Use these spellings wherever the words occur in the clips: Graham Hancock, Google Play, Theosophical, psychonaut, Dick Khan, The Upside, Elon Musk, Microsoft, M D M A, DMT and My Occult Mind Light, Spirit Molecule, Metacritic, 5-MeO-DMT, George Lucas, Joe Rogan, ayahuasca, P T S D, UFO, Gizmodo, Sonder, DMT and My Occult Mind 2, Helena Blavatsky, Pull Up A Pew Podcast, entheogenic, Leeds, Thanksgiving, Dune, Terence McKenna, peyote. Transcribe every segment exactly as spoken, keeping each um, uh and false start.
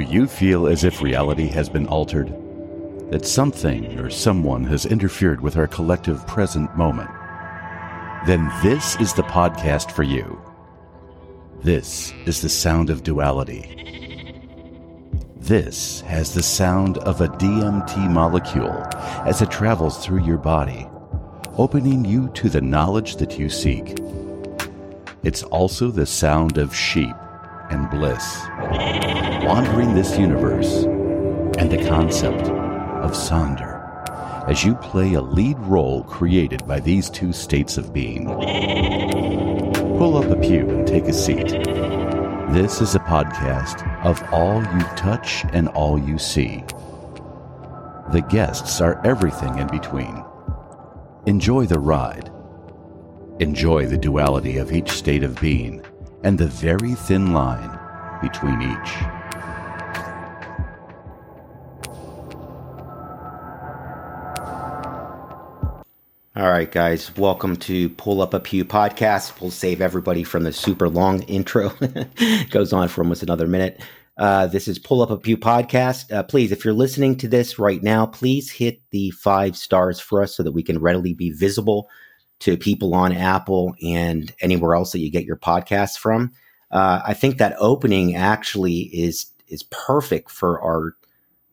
Do you feel as if reality has been altered? That something or someone has interfered with our collective present moment? Then this is the podcast for you. This is the sound of duality. This has the sound of a D M T molecule as it travels through your body, opening you to the knowledge that you seek. It's also the sound of sheep and bliss, wandering this universe, and the concept of Sonder, as you play a lead role created by these two states of being. Pull up a pew and take a seat. This is a podcast of all you touch and all you see. The guests are everything in between. Enjoy the ride. Enjoy the duality of each state of being and the very thin line between each. All right, guys, welcome to Pull Up A Pew Podcast. We'll save everybody from the super long intro. Goes on for almost another minute. Uh, this is Pull Up A Pew Podcast. Uh, please, if you're listening to this right now, please hit the five stars for us so that we can readily be visible to people on Apple and anywhere else that you get your podcasts from. Uh, I think that opening actually is, is perfect for our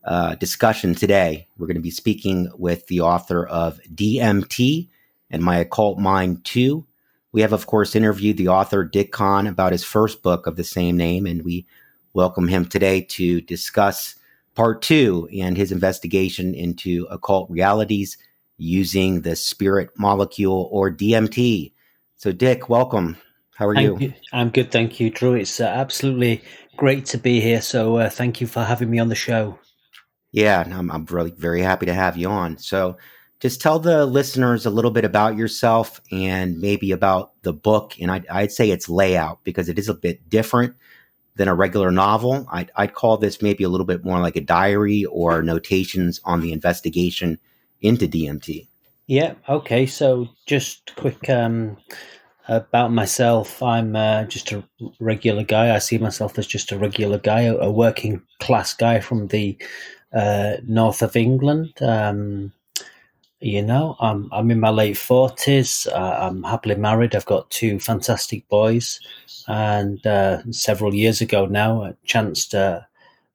Uh, discussion today. We're going to be speaking with the author of D M T and My Occult Mind two. We have, of course, interviewed the author Dick Khan about his first book of the same name, and we welcome him today to discuss part two and his investigation into occult realities using the spirit molecule, or D M T. So, Dick, welcome. How are you? you? I'm good, thank you, Drew. It's uh, absolutely great to be here, so uh, thank you for having me on the show. Yeah, and I'm, I'm really very happy to have you on. So just tell the listeners a little bit about yourself and maybe about the book. And I'd, I'd say its layout, because it is a bit different than a regular novel. I'd, I'd call this maybe a little bit more like a diary or notations on the investigation into D M T. Yeah, okay. So just quick um, about myself. I'm uh, just a regular guy. I see myself as just a regular guy, a, a working class guy from the uh north of England. Um you know, i'm i'm in my late forties. uh, I'm happily married. I've got two fantastic boys, and uh several years ago now I chanced uh,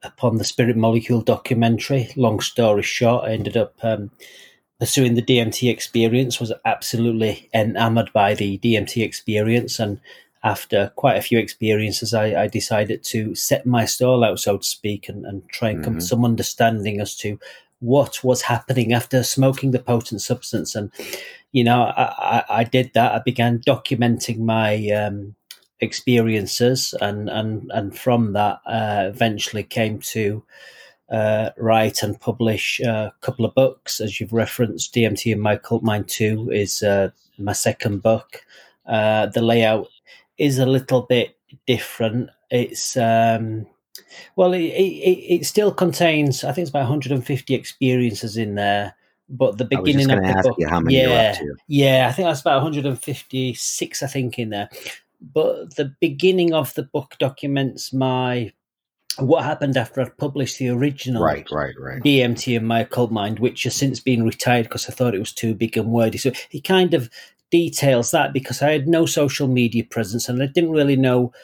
upon the Spirit Molecule documentary. Long story short, I ended up um pursuing the D M T experience. Was absolutely enamored by the D M T experience, and after quite a few experiences, I, I decided to set my stall out, so to speak, and, and try and come mm-hmm. some understanding as to what was happening after smoking the potent substance. And, you know, I, I, I did that. I began documenting my um, experiences, and, and, and from that uh, eventually came to uh, write and publish a couple of books. As you've referenced, D M T and My Occult Mind two is uh, my second book. Uh, the layout is a little bit different. It's um well it, it it still contains, I think it's about one hundred fifty experiences in there, but the beginning of the book, how many yeah, up to. yeah I think that's about one hundred fifty-six I think in there, but the beginning of the book documents my what happened after I'd published the original right, right, right. D M T and My Occult Mind, which has since been retired because I thought it was too big and wordy. So he kind of details that, because I had no social media presence and I didn't really know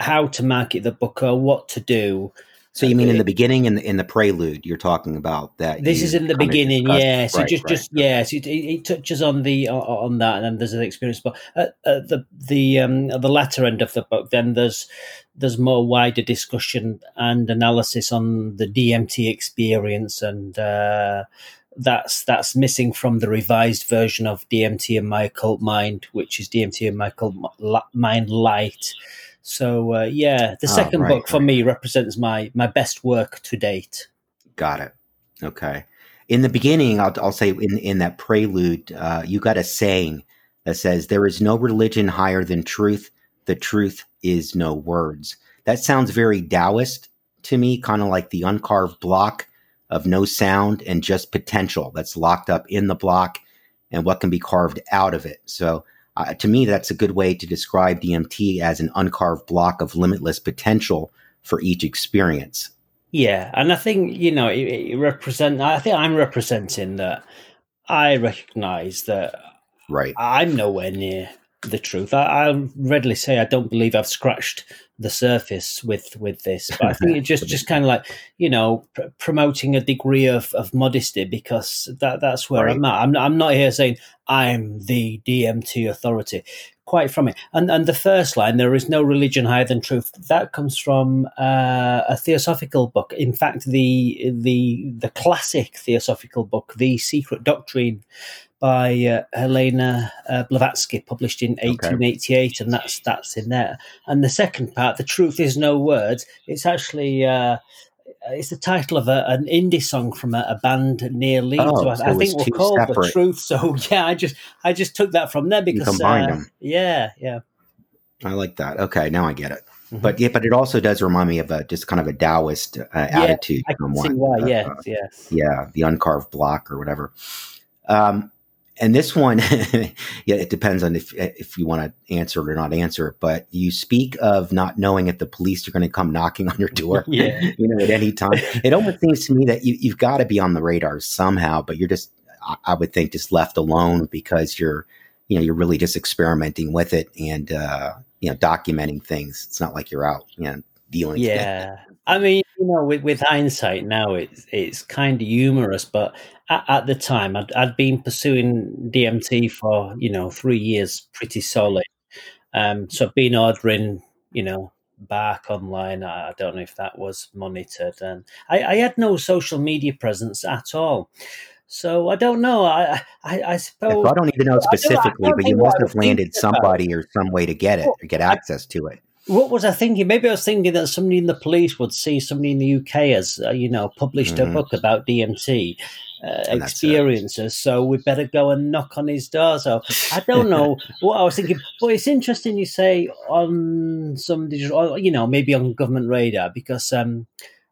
how to market the book or what to do. So you mean in the beginning, in the, in the prelude, you're talking about that. This is in the beginning, yeah. So right, just, right. just yeah. So it, it touches on the on that, and then there's an experience. But at, at the the um, at the latter end of the book, then there's there's more wider discussion and analysis on the D M T experience, and uh, that's that's missing from the revised version of D M T and My Occult Mind, which is D M T and My Occult Mind Light. So, uh, yeah, the second oh, right, book for right. me represents my, my best work to date. Got it. Okay. In the beginning, I'll, I'll say in, in that prelude, uh, you got a saying that says, "There is no religion higher than truth. The truth is no words." That sounds very Taoist to me, kind of like the uncarved block of no sound and just potential that's locked up in the block and what can be carved out of it. So, Uh, to me, that's a good way to describe D M T as an uncarved block of limitless potential for each experience. Yeah, and I think, you know, it, it represent. I think I'm representing that. I recognise that. Right. I'm nowhere near the truth. I, I'll readily say I don't believe I've scratched the surface with, with this, but I think it's just, just kind of like, you know, pr- promoting a degree of, of modesty, because that that's where right. I'm at. I'm, I'm not here saying I'm the D M T authority. Quite from it. And and the first line, there is no religion higher than truth. That comes from uh, a Theosophical book. In fact, the the the classic Theosophical book, The Secret Doctrine, by uh, Helena uh, Blavatsky, published in eighteen eighty-eight, okay. and that's that's in there. And the second part, the truth is no words. It's actually. Uh, It's the title of a, an indie song from a, a band near Leeds. Oh, so I, so I think we're called separate. The Truth. So yeah, I just I just took that from there because you combine uh, them. Yeah, yeah. I like that. Okay, now I get it. Mm-hmm. But yeah, but it also does remind me of a just kind of a Taoist uh, yeah, attitude. I can see why. Uh, yeah, uh, yes. Yeah, the uncarved block or whatever. Um, and this one, yeah, it depends on if if you want to answer it or not answer it. But you speak of not knowing if the police are going to come knocking on your door, yeah. you know, at any time. It almost seems to me that you, you've got to be on the radar somehow, but you're just, I, I would think, just left alone because you're, you know, you're really just experimenting with it and, uh, you know, documenting things. It's not like you're out, you know, dealing. Yeah, with it. I mean, you know, with, with hindsight now, it's it's kind of humorous, but. At the time, I'd, I'd been pursuing D M T for, you know, three years pretty solid. Um, so I've been ordering, you know, bark online. I don't know if that was monitored. And I, I had no social media presence at all. So I don't know. I I, I suppose... Yeah, so I don't even know specifically, I don't, I don't but you must have landed somebody or some way to get it or get access to it. What was I thinking? Maybe I was thinking that somebody in the police would see somebody in the U K has, uh, you know, published mm-hmm. a book about D M T. Uh, experiences, so we better go and knock on his door. So I don't know what I was thinking, but it's interesting you say on some digital, you know, maybe on government radar, because um,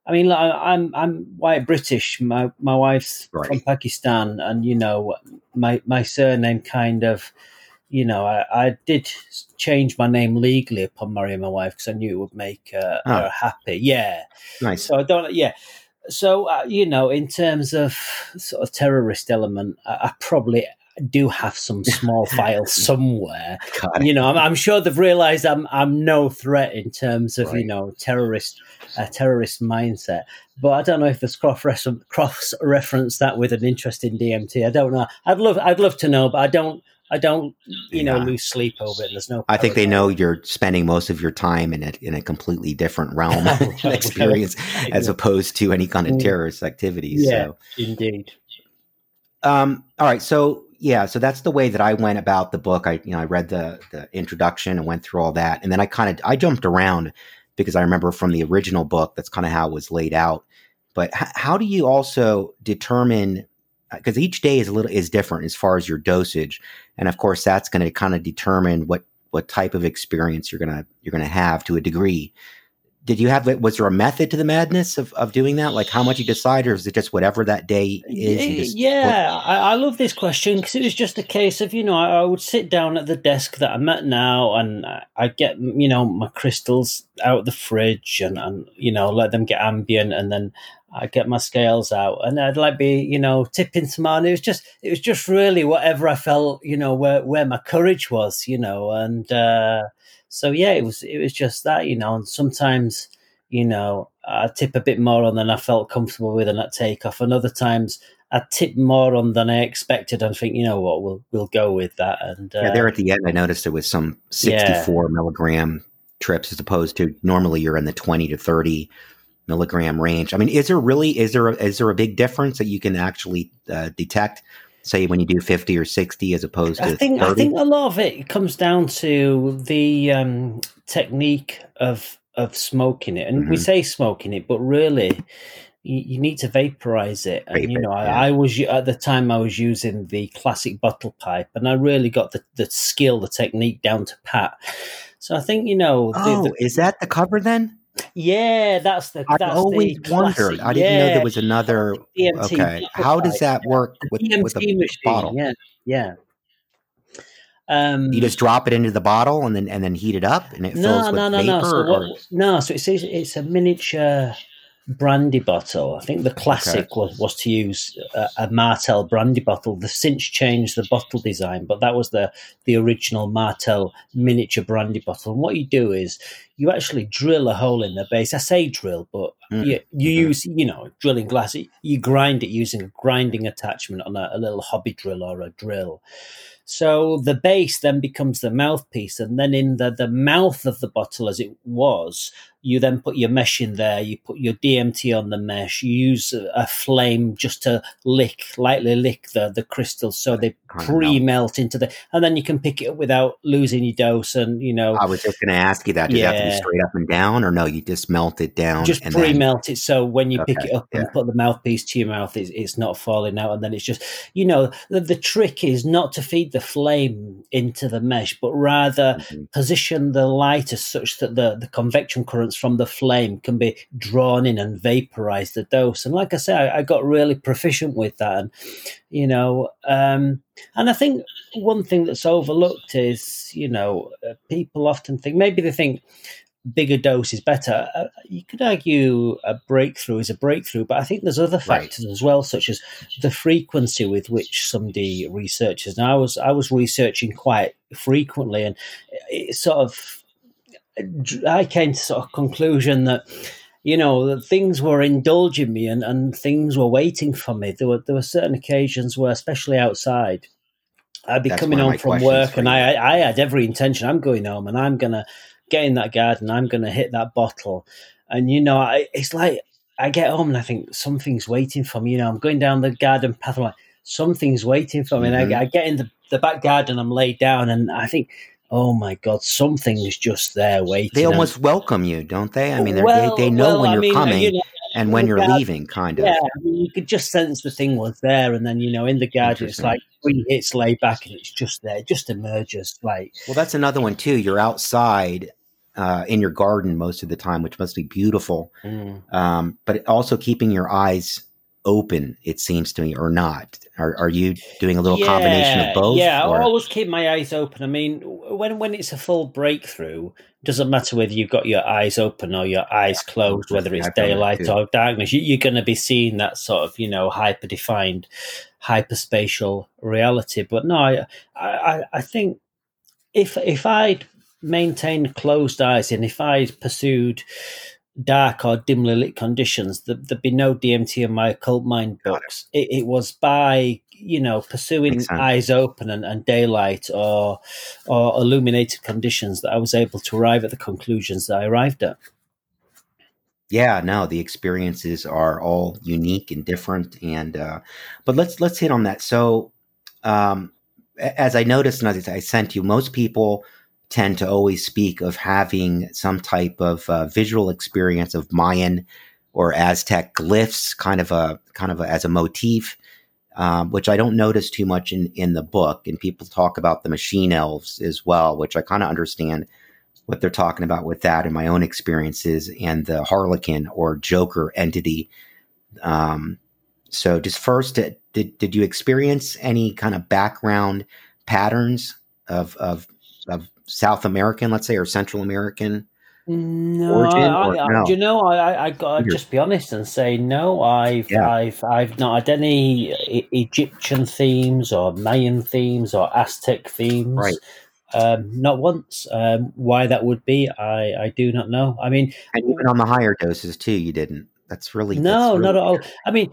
I mean, like, I'm I'm white British. My my wife's right. from Pakistan, and you know, my my surname kind of, you know, I, I did change my name legally upon marrying my wife because I knew it would make uh, oh. her happy. Yeah, nice. So I don't, yeah. So, uh, you know, in terms of sort of terrorist element, I, I probably do have some small file somewhere. God. You know, I'm, I'm sure they've realised I'm I'm no threat in terms of, right. you know, terrorist uh, terrorist mindset. But I don't know if there's cross reference that with an interest in D M T. I don't know. I'd love I'd love to know, but I don't. I don't, you know, yeah. lose sleep over it. There's no. I think they out. know you're spending most of your time in a in a completely different realm of experience, as opposed to any kind of terrorist activity. Yeah, so. Indeed. Um. All right. So yeah. So that's the way that I went about the book. I you know I read the the introduction and went through all that, and then I kind of I jumped around because I remember from the original book that's kind of how it was laid out. But h- how do you also determine? Because each day is a little is different as far as your dosage, and of course that's going to kind of determine what what type of experience you're gonna you're gonna have to a degree. Did you have was there a method to the madness of, of doing that? Like how much you decide, or is it just whatever that day is? And just yeah, work? I, I love this question because it was just a case of you know I, I would sit down at the desk that I'm at now, and I, I get you know my crystals out of the fridge, and and you know let them get ambient, and then. I get my scales out, and I'd like be, you know, tipping some on. It was just, it was just really whatever I felt, you know, where where my courage was, you know, and uh, so yeah, it was, it was just that, you know. And sometimes, you know, I tip a bit more on than I felt comfortable with, and that takeoff. And other times, I tip more on than I expected, and think, you know what, we'll we'll go with that. And uh, yeah, there at the end, I noticed it was some sixty-four yeah. milligram trips as opposed to normally you're in the twenty to thirty. Milligram range. I mean, is there really is there a, is there a big difference that you can actually uh, detect? Say when you do fifty or sixty, as opposed to I think thirty? I think a lot of it comes down to the um, technique of of smoking it, and mm-hmm. we say smoking it, but really you, you need to vaporize it. And Vape you know, it, yeah. I, I was at the time I was using the classic bottle pipe, and I really got the the skill, the technique down to pat. So I think you know. Oh, the, the, is that the cover then? Yeah, that's the. That's I always the wondered. I didn't yeah. know there was another. D M T okay, how does that work with, with a machine. Bottle? Yeah, yeah. Um, you just drop it into the bottle and then and then heat it up, and it no, fills no, with no, vapor. No, so what, no. So it's it's a miniature brandy bottle. I think the classic okay. was, was to use a, a Martell brandy bottle. They've since changed the bottle design, but that was the, the original Martell miniature brandy bottle. And what you do is you actually drill a hole in the base. I say drill, but mm. you, you mm-hmm. use, you know, drilling glass. You grind it using a grinding attachment on a, a little hobby drill or a drill. So the base then becomes the mouthpiece, and then in the, the mouth of the bottle as it was, you then put your mesh in there, you put your D M T on the mesh, you use a, a flame just to lick, lightly lick the, the crystals so they pre-melt into the, and then you can pick it up without losing your dose and, you know. I was just going to ask you that. Does yeah. that have to be straight up and down, or no, you just melt it down? Just and pre-melt then... it so when you okay. pick it up yeah. and put the mouthpiece to your mouth, it's, it's not falling out, and then it's just, you know, the, the trick is not to feed the the flame into the mesh, but rather mm-hmm. position the lighter such that the, the convection currents from the flame can be drawn in and vaporize the dose. And like I say, I, I got really proficient with that. And, you know, um, and I think one thing that's overlooked is, you know, uh, people often think, maybe they think bigger dose is better. Uh, you could argue a breakthrough is a breakthrough, but I think there's other factors right. as well, such as the frequency with which somebody researches. And I was I was researching quite frequently, and it sort of I came to sort of conclusion that, you know, that things were indulging me and, and things were waiting for me. There were there were certain occasions where, especially outside, I'd be That's coming home from work, and I, I I had every intention. I'm going home, and I'm gonna. get in that garden, I'm going to hit that bottle. And, you know, I, it's like I get home and I think something's waiting for me. You know, I'm going down the garden path. I'm like, something's waiting for me. Mm-hmm. And I, I get in the, the back garden, I'm laid down, and I think, oh, my God, something is just there waiting. They almost and, welcome you, don't they? I mean, well, they, they know well, when you're I mean, coming you know, and when you're garden, leaving, kind of. Yeah, I mean, you could just sense the thing was there. And then, you know, in the garden, it's like, it's laid back and it's just there. It just emerges. Like, well, that's another one, too. You're outside. Uh, in your garden most of the time, which must be beautiful. Mm. Um, but also keeping your eyes open, it seems to me, or not. Are, are you doing a little yeah, combination of both? Yeah, or? I always keep my eyes open. I mean, when when it's a full breakthrough, it doesn't matter whether you've got your eyes open or your eyes closed, whether it's daylight or darkness, you, you're going to be seeing that sort of, you know, hyper-defined, hyperspatial reality. But no, I I, I think if if I'd maintained closed eyes, and if I pursued dark or dimly lit conditions, the, there'd be no D M T in my occult mind books. It, it was by, you know, pursuing eyes open and, and daylight or or illuminated conditions that I was able to arrive at the conclusions that I arrived at. Yeah, no, the experiences are all unique and different, and uh, but let's let's hit on that. So, um, as I noticed and as I sent you, most people tend to always speak of having some type of uh, visual experience of Mayan or Aztec glyphs, kind of a kind of a, as a motif, um, which I don't notice too much in, in the book. And people talk about the machine elves as well, which I kind of understand what they're talking about with that in my own experiences, and the Harlequin or Joker entity. Um, so, just first, did did you experience any kind of background patterns of of of South American, let's say, or Central American no, origin? Or, I, I, no? You know, I, I got to just be honest and say no. I've, yeah. I've, I've not had any e- Egyptian themes or Mayan themes or Aztec themes. Right. Um, not once. Um, why that would be, I, I do not know. I mean, and even on the higher doses too, you didn't. That's really no, that's really not at all. Weird. I mean,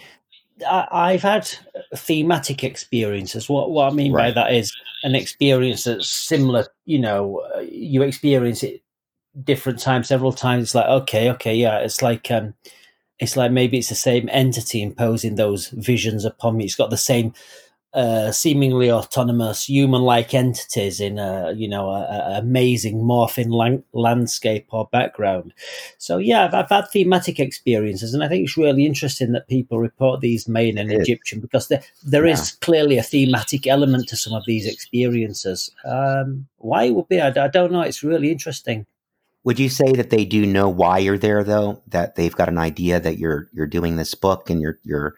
I, I've had thematic experiences. What, what I mean right. by that is an experience that's similar, you know, you experience it different times, several times. It's like, okay, okay, yeah. It's like, um, it's like maybe it's the same entity imposing those visions upon me. It's got the same uh, seemingly autonomous human-like entities in a, you know, a, a amazing morphing lang- landscape or background. So yeah, I've, I've had thematic experiences, and I think it's really interesting that people report these Mayan and Egyptian, because there there yeah. is clearly a thematic element to some of these experiences. Um, why it would be, I, I don't know. It's really interesting. Would you say that they do know why you're there, though? That they've got an idea that you're you're doing this book and you're you're.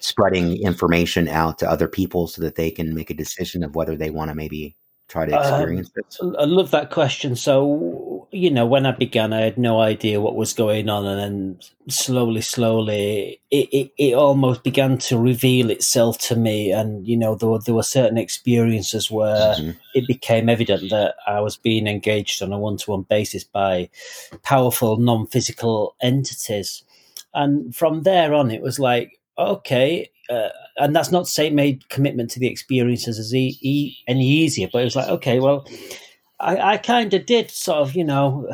spreading information out to other people so that they can make a decision of whether they want to maybe try to experience um, it? I love that question. So you know, when I began, I had no idea what was going on. And then slowly, slowly, it, it, it almost began to reveal itself to me. And, you know, there were, there were certain experiences where mm-hmm. it became evident that I was being engaged on a one-to-one basis by powerful non-physical entities. And from there on, it was like, okay, uh, and that's not to say made commitment to the experiences as e- e- any easier, but it was like, okay, well, I, I kind of did sort of, you know,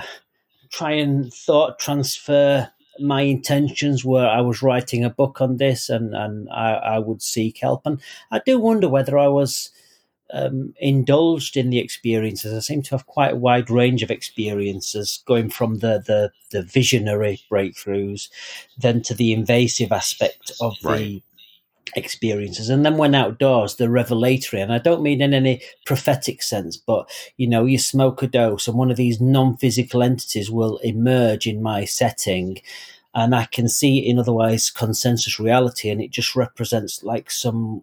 try and thought transfer my intentions where I was writing a book on this, and, and I, I would seek help. And I do wonder whether I was um, indulged in the experiences. I seem to have quite a wide range of experiences, going from the, the, the visionary breakthroughs then to the invasive aspect of right. the experiences, and then when outdoors, the revelatory. And I don't mean in any prophetic sense, but you know, you smoke a dose and one of these non-physical entities will emerge in my setting, and I can see it in otherwise consensus reality, and it just represents like some,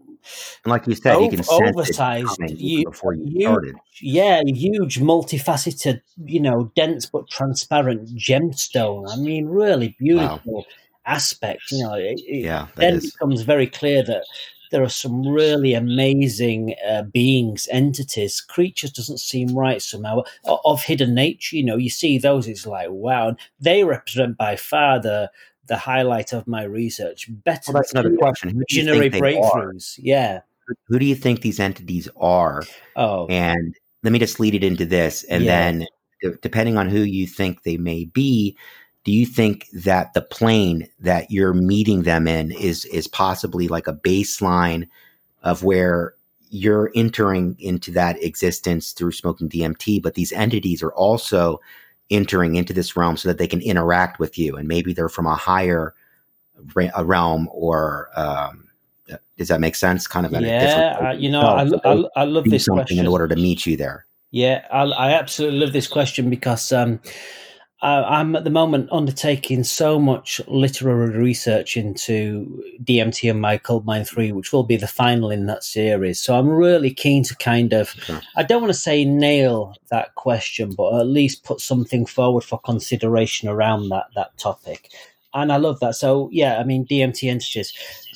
and like you said, over, you can sense oversized it you, before you huge, started. Yeah, huge, multifaceted, you know, dense but transparent gemstone. I mean, really beautiful. Wow. Aspect, you know, it, yeah, then is. becomes very clear that there are some really amazing uh, beings, entities, creatures. Doesn't seem right somehow, of hidden nature. You know, you see those, it's like wow, and they represent by far the the highlight of my research. Better well, that's another question. Visionary breakthroughs, yeah. Who do you think these entities are? Oh, and let me just lead it into this, and yeah. then d- depending on who you think they may be. Do you think that the plane that you're meeting them in is is possibly like a baseline of where you're entering into that existence through smoking D M T, but these entities are also entering into this realm so that they can interact with you, and maybe they're from a higher re- a realm, or um, does that make sense? Kind of a yeah, different. Yeah, you know, oh, I, I, I love this something question. In order to meet you there. Yeah, I, I absolutely love this question because. Um, Uh, I'm at the moment undertaking so much literary research into D M T and My Occult Mind three, which will be the final in that series. So I'm really keen to kind of, okay. I don't want to say nail that question, but at least put something forward for consideration around that, that topic. And I love that. So, yeah, I mean, D M T entities,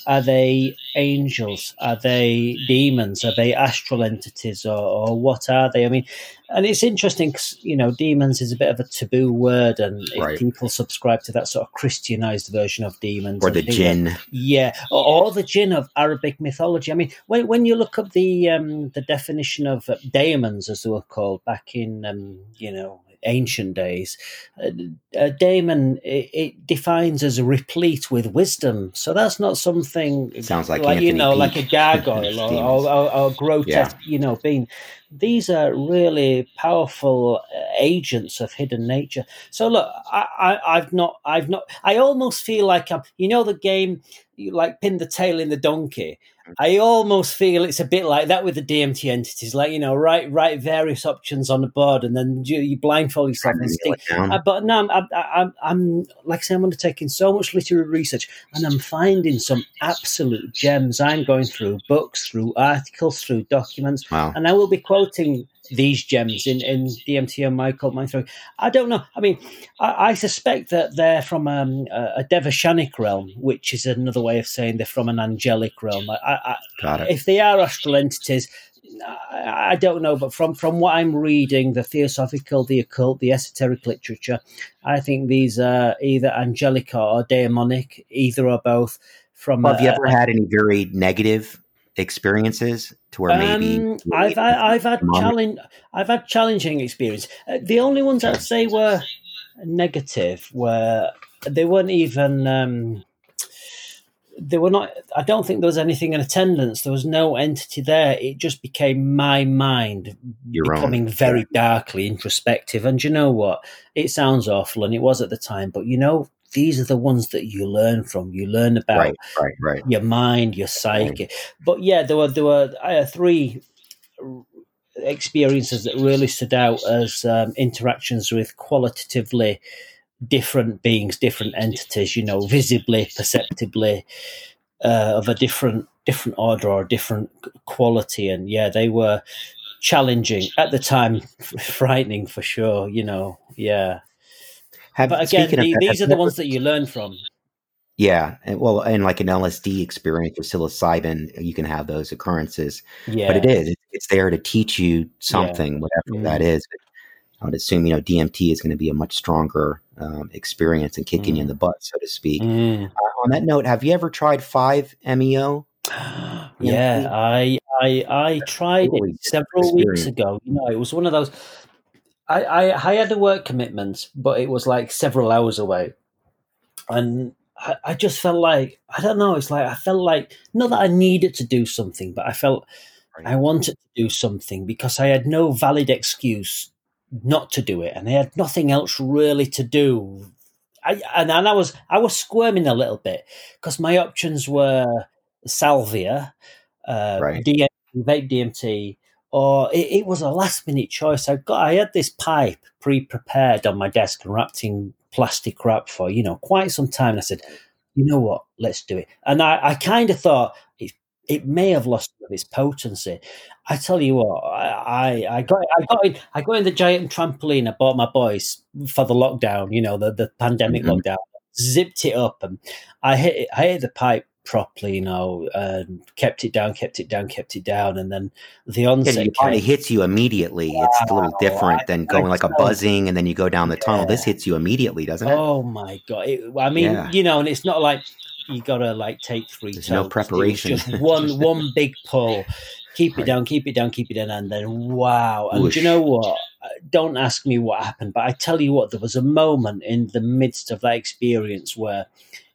are they angels? Are they demons? Are they astral entities, or, or what are they? I mean, and it's interesting because, you know, demons is a bit of a taboo word, and right. if people subscribe to that sort of Christianized version of demons. Or the people, jinn. Yeah, or, or the jinn of Arabic mythology. I mean, when when you look up the um, the definition of uh, daemons, as they were called back in, um, you know, ancient days, uh, a daemon it, it defines as replete with wisdom. So that's not something sounds like, like you know, Peake. Like a gargoyle or, or, or grotesque, yeah. you know, being. These are really powerful agents of hidden nature. So look, I, I, I've not, I've not, I almost feel like I'm, you know, the game, you like pin the tail in the donkey. I almost feel it's a bit like that with the D M T entities, like, you know, write, write various options on the board, and then you, you blindfold yourself. And stick. Uh, but no, I'm, I'm, I'm, like I say, I'm undertaking so much literary research, and I'm finding some absolute gems. I'm going through books, through articles, through documents, wow. and I will be quoting quoting these gems in, in D M T and My Occult Mind three. I don't know. I mean, I, I suspect that they're from um, a Devashanic realm, which is another way of saying they're from an angelic realm. I, I, Got it. If they are astral entities, I, I don't know. But from, from what I'm reading, the Theosophical, the occult, the esoteric literature, I think these are either angelic or daemonic, either or both. From well, have a, you ever a, had any very negative experiences to where maybe um, I've, I, I've had challenge I've had challenging experience. Uh, the only ones I'd say were negative were they weren't even um, they were not. I don't think there was anything in attendance. There was no entity there. It just became my mind Your becoming own. very darkly introspective. And you know what? It sounds awful, and it was at the time. But you know. These are the ones that you learn from. You learn about right, right, right. your mind, your psyche. Right. But yeah, there were there were uh, three experiences that really stood out as um, interactions with qualitatively different beings, different entities. You know, visibly, perceptibly uh, of a different different order or a different quality. And yeah, they were challenging at the time, frightening for sure, you know. Yeah. Have, but again, the, that, these are the never, ones that you learn from. Yeah. And, well, and like an L S D experience or psilocybin, you can have those occurrences. Yeah. But it is, it's there to teach you something, yeah. whatever mm. that is. I would assume, you know, D M T is going to be a much stronger um, experience and kicking mm. you in the butt, so to speak. Mm. Uh, on that note, have you ever tried five meo? Yeah, I I, I tried it several weeks ago. You know, it was one of those. I, I, I had a work commitment, but it was like several hours away. And I, I just felt like, I don't know, it's like I felt like, not that I needed to do something, but I felt I wanted to do something because I had no valid excuse not to do it. And I had nothing else really to do. I, and, and I was I was squirming a little bit because my options were salvia, uh, right. D M T, vape D M T, or it, it was a last-minute choice. I got, I had this pipe pre-prepared on my desk and wrapped in plastic wrap for, you know, quite some time. And I said, you know what, let's do it. And I, I kind of thought it, it may have lost its potency. I tell you what, I, I, I got, I got, in, I got in the giant trampoline. I bought my boys for the lockdown, you know, the, the pandemic mm-hmm. lockdown. Zipped it up, and I hit, I hit the pipe properly, you know, and kept it down, kept it down, kept it down, and then the onset yeah, it kind of hits you immediately. Wow, it's a little different I, than going I, like a buzzing, and then you go down the yeah. tunnel. This hits you immediately, doesn't it? Oh my god! It, I mean, yeah. you know, and it's not like you gotta like take three. There's toes. No preparation. It's just one, one big pull. Keep it right. down, keep it down, keep it down, and then wow! And Whoosh. You know what? Don't ask me what happened, but I tell you what, there was a moment in the midst of that experience where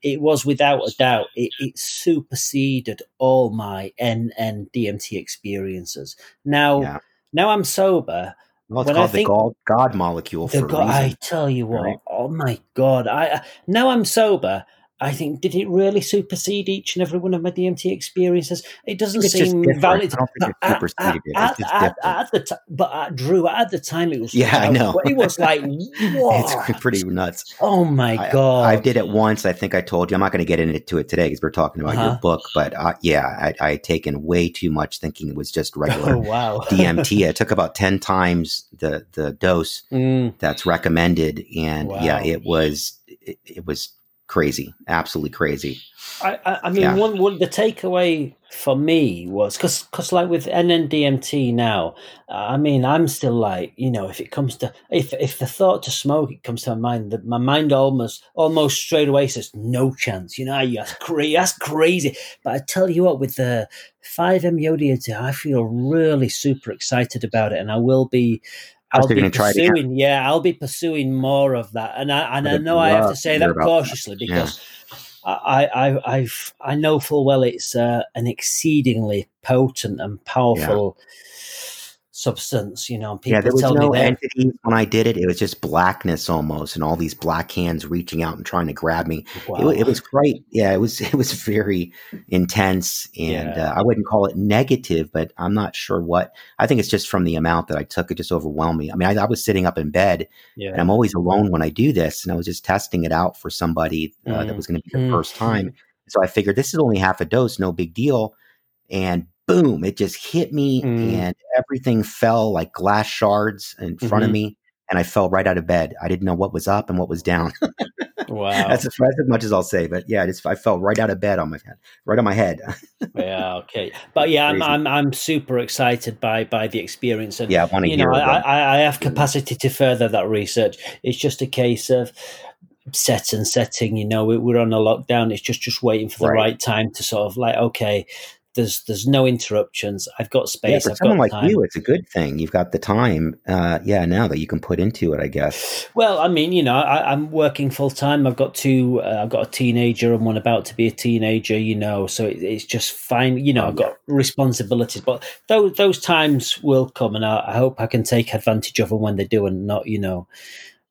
it was without a doubt, it, it superseded all my N N D M T experiences. Now, yeah. now I'm sober. Well, it's when called I think, the God, God molecule for God, a reason. I tell you what, right? Oh my God. I now I'm sober. I think, did it really supersede each and every one of my D M T experiences? It doesn't seem valid. I don't think it superseded it. At, at, at the t- but at Drew, at the time, it was yeah, I know. It was like, what? It's pretty nuts. Oh my I, God. I, I did it once. I think I told you. I'm not going to get into it today because we're talking about uh-huh. your book. But I, yeah, I, I had taken way too much thinking it was just regular oh, wow. D M T. I took about ten times the, the dose mm. that's recommended. And wow. yeah, it was, it, it was, crazy, absolutely crazy. I, I, I mean, yeah. one, one the takeaway for me was because, because like with N N D M T now, uh, I mean, I'm still like, you know, if it comes to if if the thought to smoke, it comes to my mind. The, my mind almost almost straight away says no chance. You know, that's crazy. That's crazy. But I tell you what, with the five meo D M T, I feel really super excited about it, and I will be. I'll be pursuing, it yeah, I'll be pursuing more of that, and I and I know I have to say that cautiously because yeah. I I I've, I know full well it's uh, an exceedingly potent and powerful yeah. substance. You know, people yeah, there was tell no me entities when I did it. It was just blackness almost, and all these black hands reaching out and trying to grab me. Wow. It, it was great. Yeah, it was it was very intense, and yeah. uh, I wouldn't call it negative, but I'm not sure what. I think it's just from the amount that I took. It just overwhelmed me. I mean, I, I was sitting up in bed, yeah. and I'm always alone when I do this, and I was just testing it out for somebody uh, mm. that was going to be the mm. first time. So I figured this is only half a dose, no big deal, and. Boom, it just hit me mm. and everything fell like glass shards in front mm-hmm. of me. And I fell right out of bed. I didn't know what was up and what was down. Wow. That's as, that's as much as I'll say. But yeah, I just I fell right out of bed on my head, right on my head. Yeah, okay. But yeah, I'm, I'm I'm super excited by by the experience. And, yeah, I want to hear. You know, I, I, I have capacity to further that research. It's just a case of set and setting. You know, we, we're on a lockdown. It's just just waiting for the right, right time to sort of like, okay. There's there's no interruptions. I've got space. Yeah, for I've someone got like time. You, it's a good thing. You've got the time, uh, yeah, now that you can put into it, I guess. Well, I mean, you know, I, I'm working full time. I've got two. Uh, I've got a teenager and one about to be a teenager. You know, so it, it's just fine. You know, I've got responsibilities, but those those times will come, and I, I hope I can take advantage of them when they do, and not, you know,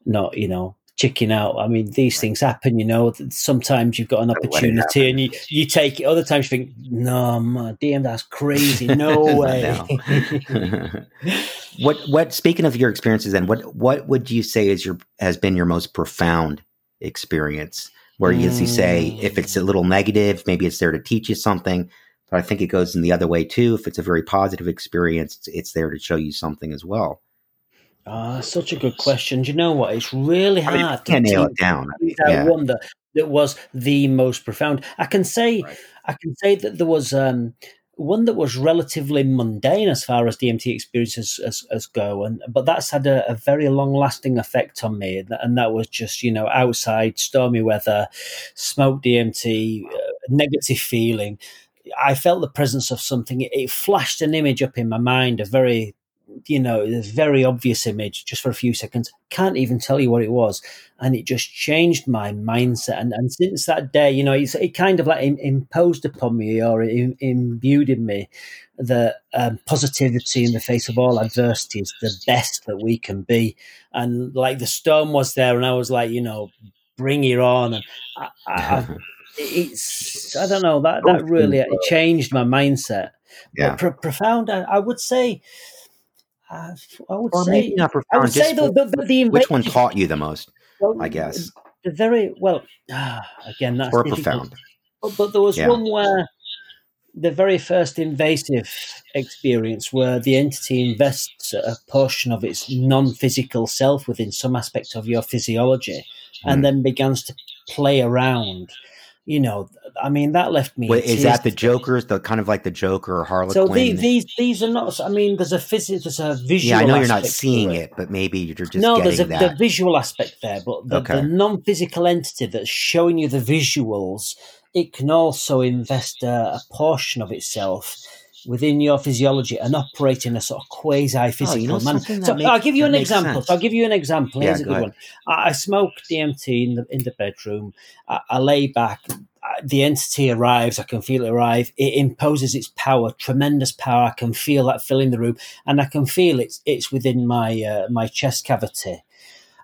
not you know. chicken out. I mean, these things happen, you know. Sometimes you've got an opportunity and you, you take it. Other times you think, no, my D M, that's crazy. No way. what what speaking of your experiences then, what what would you say is your has been your most profound experience? Where mm. you, as you say, if it's a little negative, maybe it's there to teach you something. But I think it goes in the other way too. If it's a very positive experience, it's, it's there to show you something as well. Ah, oh, such a good question. Do you know what? It's really hard I mean, to nail it down. I mean, that yeah. one that, that was the most profound. I can say, right. I can say that there was um, one that was relatively mundane as far as D M T experiences as, as go, and but that's had a, a very long-lasting effect on me. And that was just, you know, outside, stormy weather, smoke D M T, uh, negative feeling. I felt the presence of something. It, it flashed an image up in my mind, a very you know, a very obvious image just for a few seconds. Can't even tell you what it was. And it just changed my mindset. And, and since that day, you know, it's, it kind of like in, imposed upon me or in, imbued in me the um, positivity in the face of all adversity is the best that we can be. And like the storm was there and I was like, you know, bring it on. And I, I, it's, I don't know, that, that really it changed my mindset. Yeah. Pro- profound, I, I would say... I would or say, maybe not profound. I would say the, the, the, the inv- which one caught you the most? Well, I guess the very well. Ah, again, that's or profound. But, but there was yeah. one where the very first invasive experience, where the entity invests a portion of its non-physical self within some aspect of your physiology, mm. and then begins to play around. You know, I mean, that left me. Wait, is that the Jokers, the kind of like the Joker or Harlequin? So the, these these are not. I mean, there's a physics, there's a visual. Yeah, I know you're not seeing it. it, but maybe you're just no. Getting there's a, that. The visual aspect there, but the, okay. the non-physical entity that's showing you the visuals, it can also invest a, a portion of itself within your physiology and operate in a sort of quasi-physical oh, you know, manner. So makes, I'll give you an example. So I'll give you an example. Here's yeah, go a good ahead. one. I, I smoked D M T in the in the bedroom. I, I lay back. I, the entity arrives. I can feel it arrive. It imposes its power, tremendous power. I can feel that filling the room, and I can feel it's it's within my uh, my chest cavity.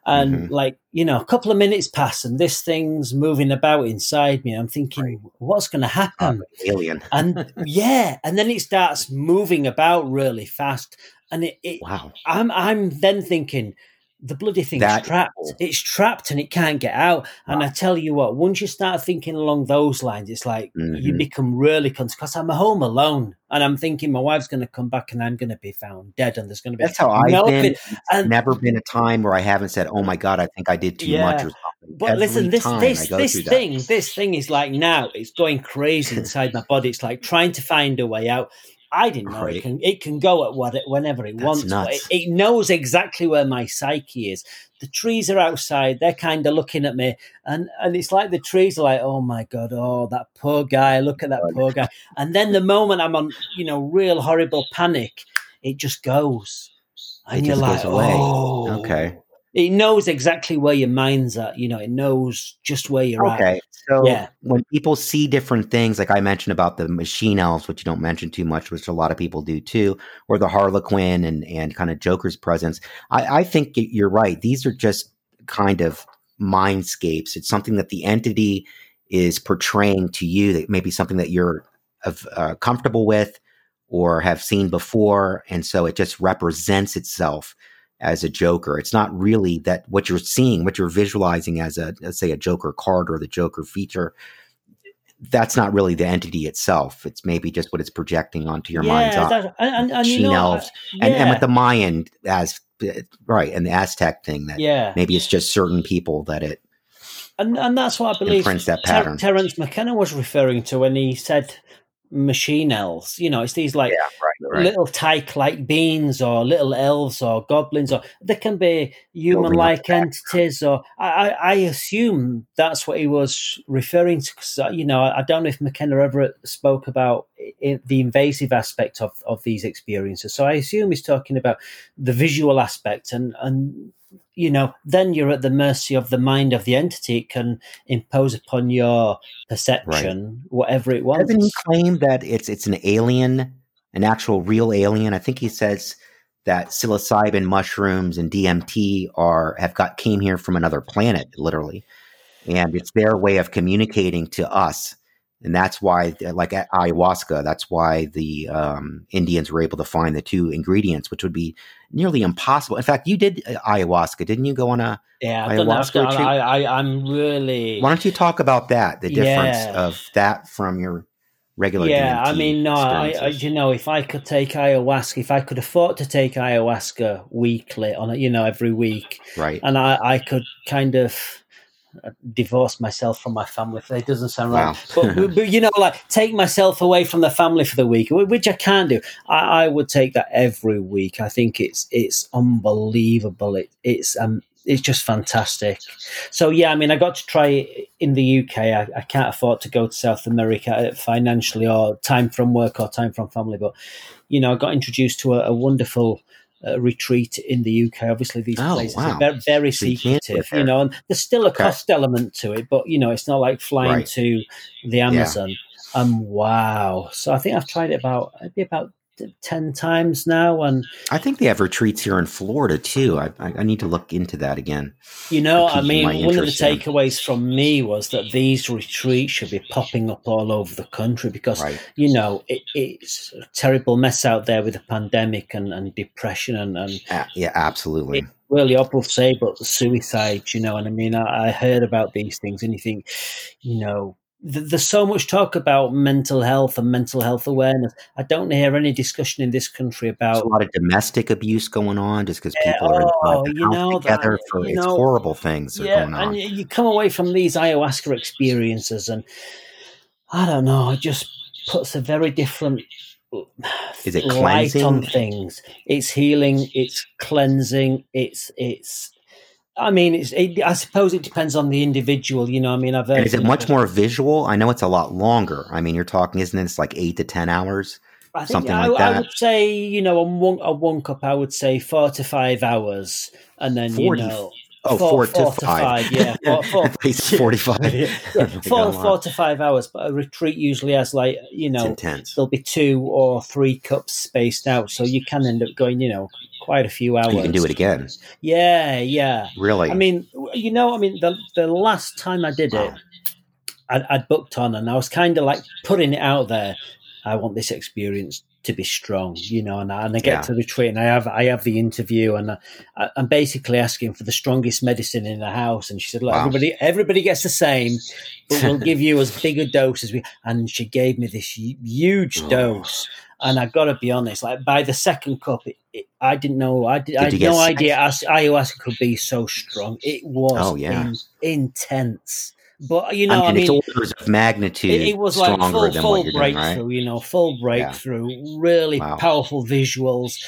And mm-hmm. like, you know, a couple of minutes pass and this thing's moving about inside me. I'm thinking, right. what's going to happen? Alien. and yeah. And then it starts moving about really fast. And it, it wow. I'm, I'm then thinking the bloody thing's that trapped. Cool. It's trapped and it can't get out. Wow. And I tell you what, once you start thinking along those lines, it's like mm-hmm. you become really conscious. Because I'm home alone. And I'm thinking my wife's going to come back and I'm going to be found dead. And there's going to be. That's how I've been. It's never been a time where I haven't said, oh my God, I think I did too yeah. much or something. But Every listen, this this this thing, that. this thing is like now it's going crazy inside my body. It's like trying to find a way out. I didn't know right. it can it can go at what it, whenever it That's wants. But it, it knows exactly where my psyche is. The trees are outside. They're kind of looking at me, and and it's like the trees are like, oh my God, oh that poor guy. Look at that oh, poor guy. And then the moment I'm on, you know, real horrible panic, it just goes, and it you're like, away. oh, okay. It knows exactly where your mind's at. You know, it knows just where you're okay. at. Okay, so yeah. when people see different things, like I mentioned about the machine elves, which you don't mention too much, which a lot of people do too, or the Harlequin and, and kind of Joker's presence, I, I think you're right. These are just kind of mindscapes. It's something that the entity is portraying to you that maybe something that you're uh, comfortable with or have seen before, and so it just represents itself as a Joker. It's not really that what you're seeing, what you're visualizing as a, let's say a Joker card or the Joker feature. That's not really the entity itself. It's maybe just what it's projecting onto your yeah, mind's eye. And, and, you know, elves. Yeah. and and with the Mayan as right. And the Aztec thing that yeah. maybe it's just certain people that it, and and that's what I believe that pattern. Ter- Terence McKenna was referring to when he said machine elves. You know, it's these like yeah, right, right. little tyke like beings or little elves or goblins, or they can be human like entities, or I, I assume that's what he was referring to, because you know, I don't know if McKenna ever spoke about it, the invasive aspect of, of these experiences, so I assume he's talking about the visual aspect, and and you know, then you're at the mercy of the mind of the entity. It can impose upon your perception, right. whatever it wants. Doesn't he claim that it's it's an alien, an actual real alien? I think he says that psilocybin mushrooms and D M T are have got came here from another planet, literally, and it's their way of communicating to us. And that's why, like at ayahuasca, that's why the um, Indians were able to find the two ingredients, which would be nearly impossible. In fact, you did ayahuasca, didn't you? Go on a yeah, I've ayahuasca done, I've done, I, I, I'm really. Why don't you talk about that? The difference yeah. of that from your regular yeah, D M T. Yeah, I mean, no, I, I, you know, if I could take ayahuasca, if I could afford to take ayahuasca weekly, on you know, every week, right, and I, I could kind of divorce myself from my family. It doesn't sound right. Wow. but, but, you know, like take myself away from the family for the week, which I can't do. I, I would take that every week. I think it's it's unbelievable. It, it's um. It's just fantastic. So, yeah, I mean, I got to try it in the U K. I, I can't afford to go to South America financially, or time from work or time from family. But, you know, I got introduced to a, a wonderful uh, retreat in the U K. Obviously, these oh, places wow. are very, very secretive, you know, and there's still a okay. cost element to it. But, you know, it's not like flying right. to the Amazon. Yeah. Um, wow. So I think I've tried it about, it'd be about ten times now, and I think they have retreats here in Florida too. I, I, I need to look into that again. You know, I mean, one of the takeaways in. from me was that these retreats should be popping up all over the country, because right. you know it, it's a terrible mess out there with the pandemic and, and depression and, and uh, yeah, absolutely. It, really, people say, but suicide, you know, and I mean, I, I heard about these things, and you think, you know. There's so much talk about mental health and mental health awareness. I don't hear any discussion in this country about. There's a lot of domestic abuse going on just because people yeah, oh, are inside the house know, together. That, for, it's know, horrible things yeah, are going on. And you come away from these ayahuasca experiences, and I don't know, it just puts a very different Is it light cleansing? on things. It's healing. It's cleansing. It's it's. I mean, it's, it, I suppose it depends on the individual, you know, I mean, I've heard. And is it much more visual? I know it's a lot longer. I mean, you're talking, isn't it? It's like eight to ten hours, I think, something I, like that. I would say, you know, on one, on one cup, I would say four to five hours. And then, forty, you know. Oh, four, four, four to five. five yeah. Four, four, At least forty-five. Yeah, yeah, four, four to five hours. But a retreat usually has like, you know, there'll be two or three cups spaced out. So you can end up going, you know, quite a few hours. You can do it again. Yeah, yeah. Really? I mean, you know, I mean, the the last time I did wow. it, I'd, I'd booked on, and I was kind of like putting it out there. I want this experience to be strong, you know, and I, and I get yeah. to the retreat, and I have I have the interview, and I, I, I'm basically asking for the strongest medicine in the house. And she said, look, wow. everybody everybody gets the same, but we'll give you as big a dose as we. And she gave me this huge oh. dose. And I got to be honest, like by the second cup, it, it, I didn't know. I, did, did I had no sick? idea ayahuasca could be so strong. It was oh, yeah. in, intense. But, you know, I mean, I mean it's orders of magnitude. It, it was like full, full breakthrough, doing, right? you know, full breakthrough, yeah. really wow. powerful visuals.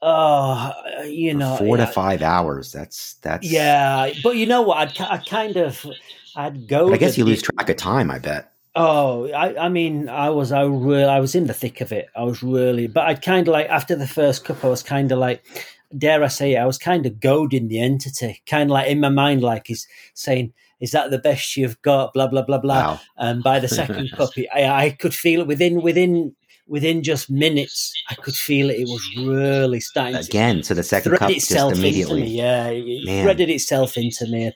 Uh, you For know, four yeah. to five hours. That's that's yeah. But you know what? I'd, I kind of I'd go. But I guess you lose track of time. I bet. Oh, I, I mean, I was, I really, I was in the thick of it. I was really, but I kind of like after the first cup, I was kind of like, dare I say it, I was kind of goading the entity, kind of like in my mind, like he's saying, is that the best you've got? Blah blah blah blah. Wow. And by the second cup, I, I could feel it within within within just minutes. I could feel it. It was really starting again. To so the second cup just immediately, yeah, it Man. threaded itself into me.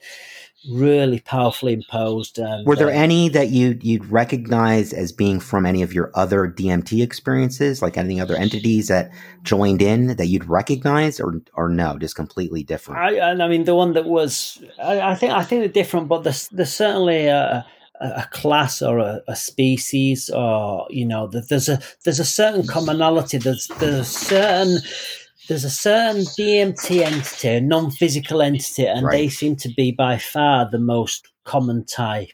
Really powerfully imposed. And, Were there uh, any that you you'd recognize as being from any of your other D M T experiences, like any other entities that joined in that you'd recognize, or or no, just completely different? I, I mean, the one that was, I, I think, I think they're different, but there's there's certainly a, a class or a, a species, or you know, there's a there's a certain commonality. There's there's a certain There's a certain D M T entity, a non-physical entity, and right. they seem to be by far the most common type,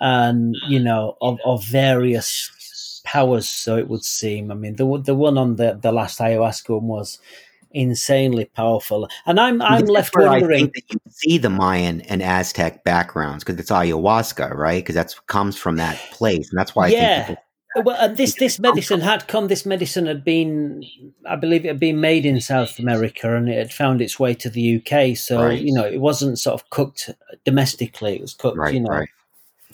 and you know, of, of various powers. So it would seem. I mean, the the one on the, the last ayahuasca one was insanely powerful, and I'm I'm the left wondering. I think that you see the Mayan and Aztec backgrounds because it's ayahuasca, right? Because that comes from that place, and that's why I yeah. think people. Well, and this, this medicine had come, this medicine had been, I believe it had been made in South America, and it had found its way to the U K. So, right. you know, it wasn't sort of cooked domestically. It was cooked, right, you know, right.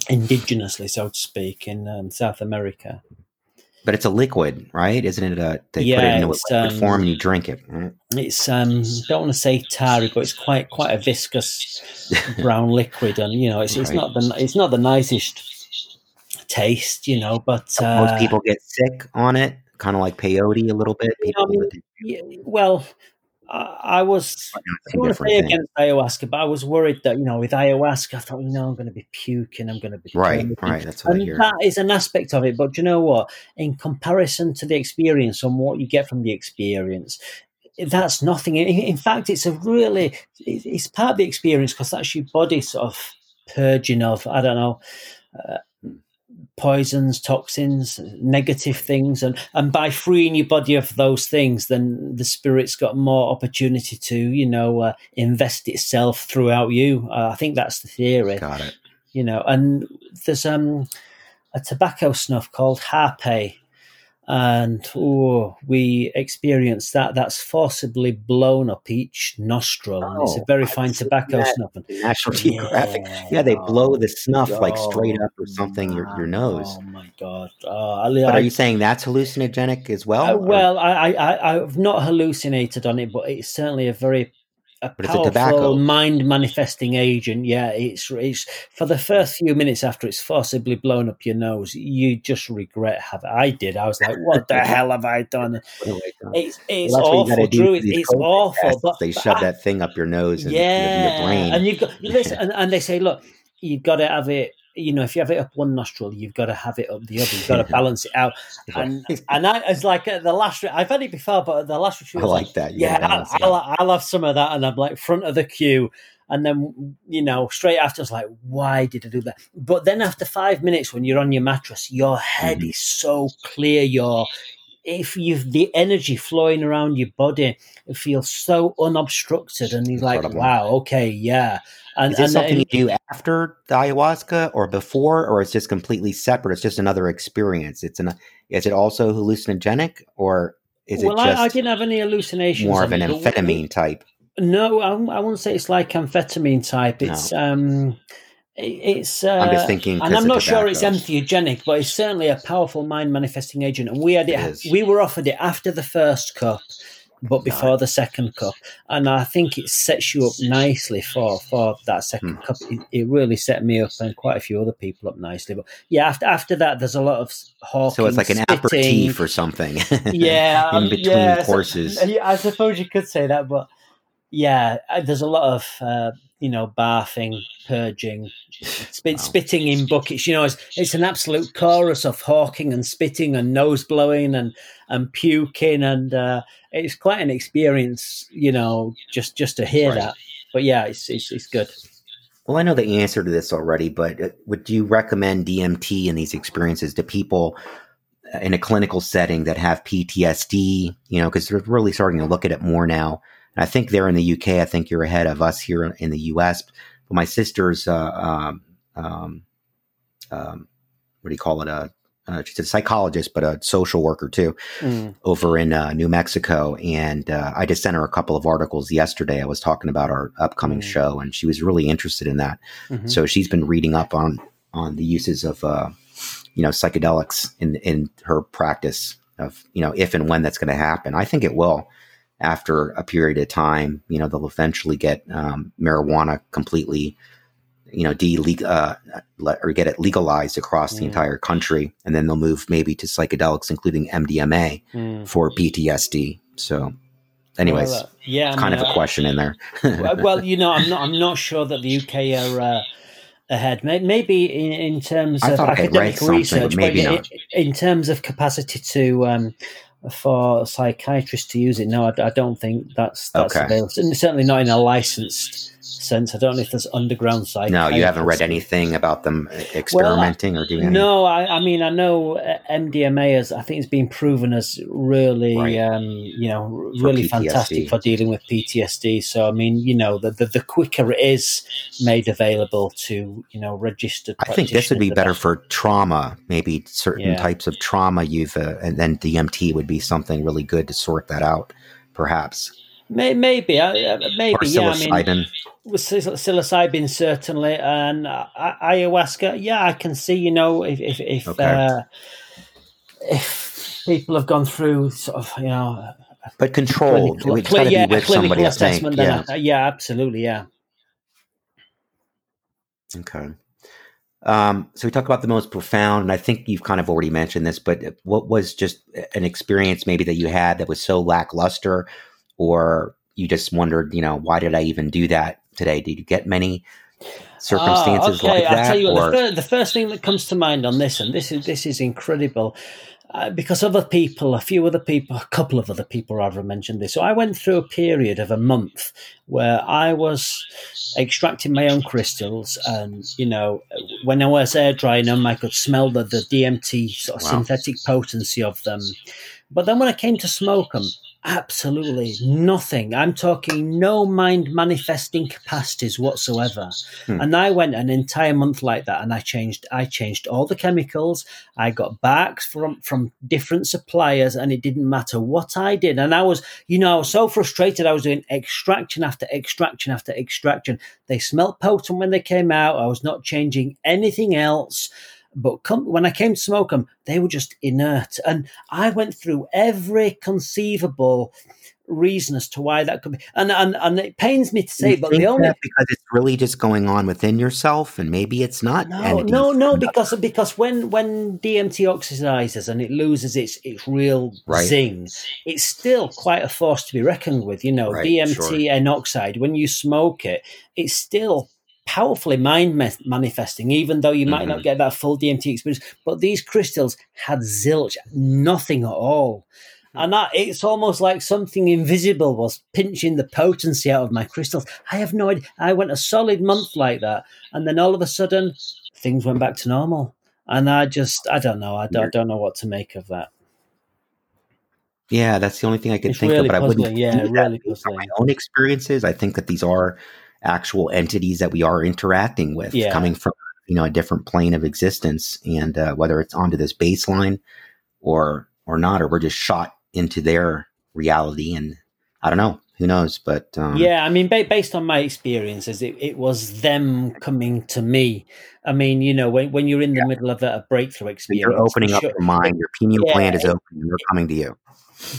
indigenously, so to speak, in um, South America. But it's a liquid, right? Isn't it? A, they yeah, put it in a liquid um, form and you drink it. Right? It's, um, don't want to say tarry, but it's quite quite a viscous brown liquid. And, you know, it's, right. it's not the it's not the nicest taste, you know, but uh, most people get sick on it, kind of like peyote a little bit. People um, yeah, well, I, I was I want to say against ayahuasca, but I was worried that, you know, with ayahuasca, I thought, you know, I'm going to be puking, I'm going to be right, puking. right. That's what and I hear. That is an aspect of it, but do you know what? In comparison to the experience and what you get from the experience, that's nothing. In fact, it's a really it's part of the experience because that's your body sort of purging of I don't know. Uh, poisons, toxins, negative things, and and by freeing your body of those things, then the spirit's got more opportunity to, you know, uh, invest itself throughout you. Uh, I think that's the theory. Got it. You know, and there's um a tobacco snuff called Harpe, and oh, we experience that. That's forcibly blown up each nostril. Oh, it's a very I've fine tobacco snuff. National Geographic. Yeah, yeah, they blow the snuff oh, like straight up or something, your, your nose. Oh, my God. Uh, I, but are I, you saying that's hallucinogenic as well? Uh, well, I, I, I've not hallucinated on it, but it's certainly a very a but powerful it's a tobacco. mind-manifesting agent. Yeah, it's, it's for the first few minutes after it's forcibly blown up your nose, you just regret having. I did. I was like, "What the hell have I done?" It's it's well, awful, Drew. It's awful. But they but shove I, that thing up your nose and yeah, your brain. And you got listen, and, and they say, "Look, you've got to have it." You know, if you have it up one nostril, you've got to have it up the other. You've got to balance it out. And and I it's like at the last. Re- I've had it before, but at the last retreat, I like, like that. You yeah, balance, I'll, yeah. I'll, I'll have some of that, and I'm like front of the queue. And then, you know, straight after, it's like, why did I do that? But then after five minutes, when you're on your mattress, your head mm-hmm. is so clear. Your if you've the energy flowing around your body, it feels so unobstructed, and you're like, incredible. Wow, okay, yeah. And, is this and, something and, you do after the ayahuasca or before, or it's just completely separate? It's just another experience. It's an. Is it also hallucinogenic, or is well, it just I, I didn't have any hallucinations. More of an amphetamine type. No, I, I wouldn't say it's like amphetamine type. It's. No. Um, It's, uh, I'm just thinking, and I'm not sure it's entheogenic, but it's certainly a powerful mind-manifesting agent. And we had it, it we were offered it after the first cup, but before right. the second cup. And I think it sets you up nicely for, for that second hmm. cup. It, it really set me up and quite a few other people up nicely. But yeah, after after that, there's a lot of hawking. So it's like an spitting. Aperitif or something. Yeah, in between yeah, courses. So, I suppose you could say that, but yeah, there's a lot of. Uh, you know, barfing, purging, spit, wow. spitting in buckets. You know, it's, it's an absolute chorus of hawking and spitting and nose blowing and, and puking. And uh, it's quite an experience, you know, just, just to hear right. that. But yeah, it's, it's it's good. Well, I know the answer to this already, but would you recommend D M T in these experiences to people in a clinical setting that have P T S D, you know, because they're really starting to look at it more now. I think they're in the U K. I think you're ahead of us here in the U S. But my sister's, uh, um, um, um, what do you call it? Uh, uh, she's a psychologist, but a social worker too, mm. over in uh, New Mexico. And uh, I just sent her a couple of articles yesterday. I was talking about our upcoming mm. show, and she was really interested in that. Mm-hmm. So she's been reading up on on the uses of, uh, you know, psychedelics in in her practice of, you know, if and when that's going to happen. I think it will. After a period of time, you know, they'll eventually get um, marijuana completely, you know, de-legal uh, or get it legalized across mm. the entire country. And then they'll move maybe to psychedelics, including M D M A mm. for P T S D. So anyways, well, uh, yeah, kind I mean, of a question in there. Well, you know, I'm not, I'm not sure that the U K are, uh, ahead, maybe in, in terms I of academic research, maybe but not. In, in terms of capacity to, um, for psychiatrists to use it. No, I, I don't think that's that's okay. available. And certainly not in a licensed sense. I don't know if there's underground psychiatrists. No, you haven't read anything about them experimenting well, I, or doing anything? No, I, I mean, I know M D M A is, I think it's been proven as really, right. um, you know, really for fantastic for dealing with P T S D. So, I mean, you know, the, the, the quicker it is made available to, you know, registered I think this would be better best. For trauma, maybe certain yeah. types of trauma you've, uh, and then D M T would be something really good to sort that out, perhaps. Maybe, uh, maybe, or yeah. I mean, psilocybin certainly, and ayahuasca. Yeah, I can see. You know, if if if, okay. uh, if people have gone through sort of, you know, but controlled, clinical, it's got to yeah, be with somebody. I think. Yeah. I, yeah, absolutely, yeah. Okay. Um, so we talk about the most profound, and I think you've kind of already mentioned this, but what was just an experience maybe that you had that was so lackluster? Or you just wondered, you know, why did I even do that today? Did you get many circumstances oh, okay. like that? I'll tell you what, the, fir- the first thing that comes to mind on this, and this is this is incredible, uh, because other people, a few other people, a couple of other people rather mentioned this. So I went through a period of a month where I was extracting my own crystals, and, you know, when I was air drying them, I could smell the, the D M T sort of wow. synthetic potency of them. But then when I came to smoke them, absolutely nothing. I'm talking no mind manifesting capacities whatsoever. Hmm. And I went an entire month like that, and I changed I changed all the chemicals. I got bags from, from different suppliers, and it didn't matter what I did. And I was, you know, I was so frustrated. I was doing extraction after extraction after extraction. They smelled potent when they came out. I was not changing anything else. But come, when I came to smoke them, they were just inert. And I went through every conceivable reason as to why that could be. And and, and it pains me to say, you but the only... Because it's really just going on within yourself, and maybe it's not. No, entities. no, no, because because when, when D M T oxidizes and it loses its, its real right. zing, it's still quite a force to be reckoned with. You know, right, D M T sure. N-oxide, when you smoke it, it's still... powerfully mind me- manifesting, even though you might mm-hmm. not get that full D M T experience. But these crystals had zilch, nothing at all. Mm-hmm. And I, it's almost like something invisible was pinching the potency out of my crystals. I have no idea. I went a solid month like that. And then all of a sudden, things went back to normal. And I just, I don't know. I don't, I don't know what to make of that. Yeah, that's the only thing I could it's think really of. But puzzling. I wouldn't yeah, really puzzling. My own experiences, I think that these are actual entities that we are interacting with yeah. coming from, you know, a different plane of existence, and uh, whether it's onto this baseline or or not, or we're just shot into their reality. And I don't know, who knows, but um, yeah I mean, ba- based on my experiences, it, it was them coming to me. I mean, you know, when, when you're in the yeah. middle of a, a breakthrough experience, you're opening up sure. your mind, your pineal yeah. gland is open, and they're coming to you.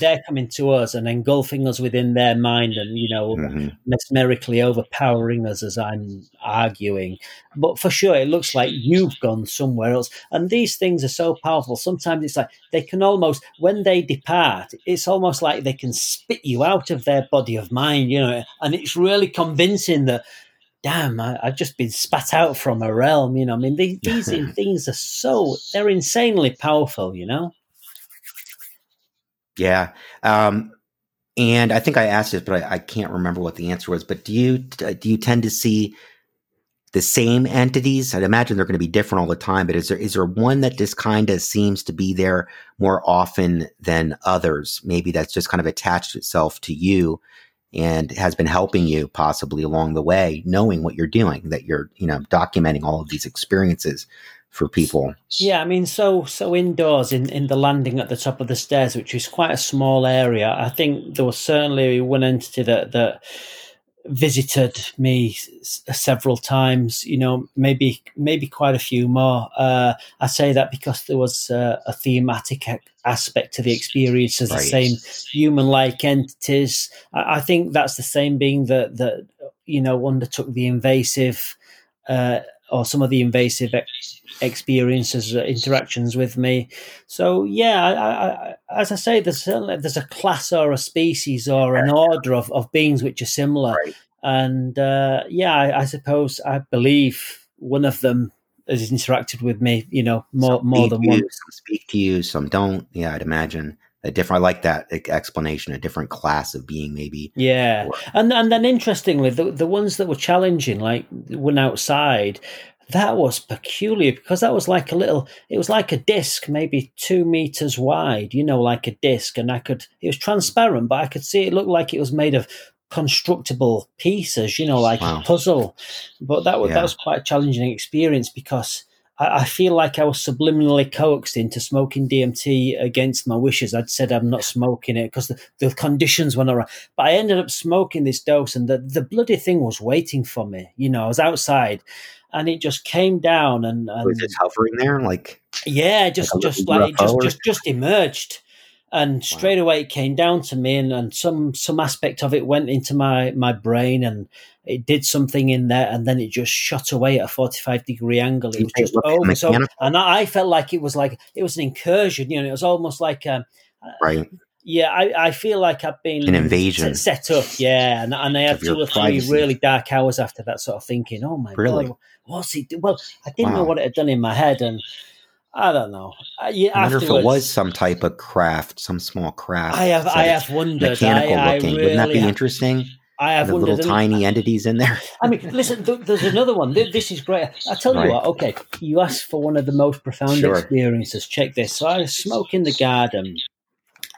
They're coming to us and engulfing us within their mind, and, you know, mm-hmm. mesmerically overpowering us, as I'm arguing. But for sure, it looks like you've gone somewhere else. And these things are so powerful. Sometimes it's like they can almost, when they depart, it's almost like they can spit you out of their body of mind, you know, and it's really convincing that, damn, I, I've just been spat out from a realm, you know. I mean, these, these things are so, they're insanely powerful, you know. Yeah. Um, and I think I asked this, but I, I can't remember what the answer was. But do you do you tend to see the same entities? I'd imagine they're going to be different all the time. But is there is there one that just kind of seems to be there more often than others? Maybe that's just kind of attached itself to you and has been helping you possibly along the way, knowing what you're doing, that you're, you know, documenting all of these experiences for people. Yeah, I mean, so so indoors in, in the landing at the top of the stairs, which is quite a small area, I think there was certainly one entity that, that visited me s- several times, you know, maybe maybe quite a few more. Uh, I say that because there was uh, a thematic ac- aspect to the experience as right. the same human-like entities. I, I think that's the same being that, that, you know, undertook the invasive uh, or some of the invasive ex- experiences, uh, interactions with me. So yeah, I, I, as I say, there's certainly there's a class or a species or an order of, of beings which are similar. Right. And uh, yeah, I, I suppose I believe one of them has interacted with me, you know, more, more than once. Some speak to you, some don't. Yeah, I'd imagine. A different, I like that explanation, a different class of being maybe. Yeah. Or, and and then interestingly, the, the ones that were challenging, like one outside, that was peculiar because that was like a little, it was like a disc, maybe two meters wide, you know, like a disc. And I could, it was transparent, but I could see it looked like it was made of constructible pieces, you know, like wow. a puzzle. But that was, yeah. that was quite a challenging experience because I feel like I was subliminally coaxed into smoking D M T against my wishes. I'd said I'm not smoking it because the, the conditions were not right. But I ended up smoking this dose, and the, the bloody thing was waiting for me. You know, I was outside, and it just came down and, and was it hovering there, like yeah, just like just like it just, just just emerged, and wow. straight away it came down to me, and, and some some aspect of it went into my my brain and. It did something in there, and then it just shot away at a forty-five degree angle. It was just over. So, and I felt like it was like it was an incursion. You know, it was almost like um, right. yeah, I, I feel like I've been an invasion set, set up. Yeah, and, and I had two or three really dark hours after that, sort of thinking, "Oh my really? God, what's he do?" Well, I didn't wow. know what it had done in my head, and I don't know. I, yeah, I wonder if it was some type of craft, some small craft. I have, I have wondered. Mechanical I, I looking, really wouldn't that be have, interesting? I have the wondered, little tiny I, entities in there. I mean, listen, th- there's another one. Th- this is great. I tell right. you what. Okay, you asked for one of the most profound sure. experiences. Check this. So I was smoking in the garden.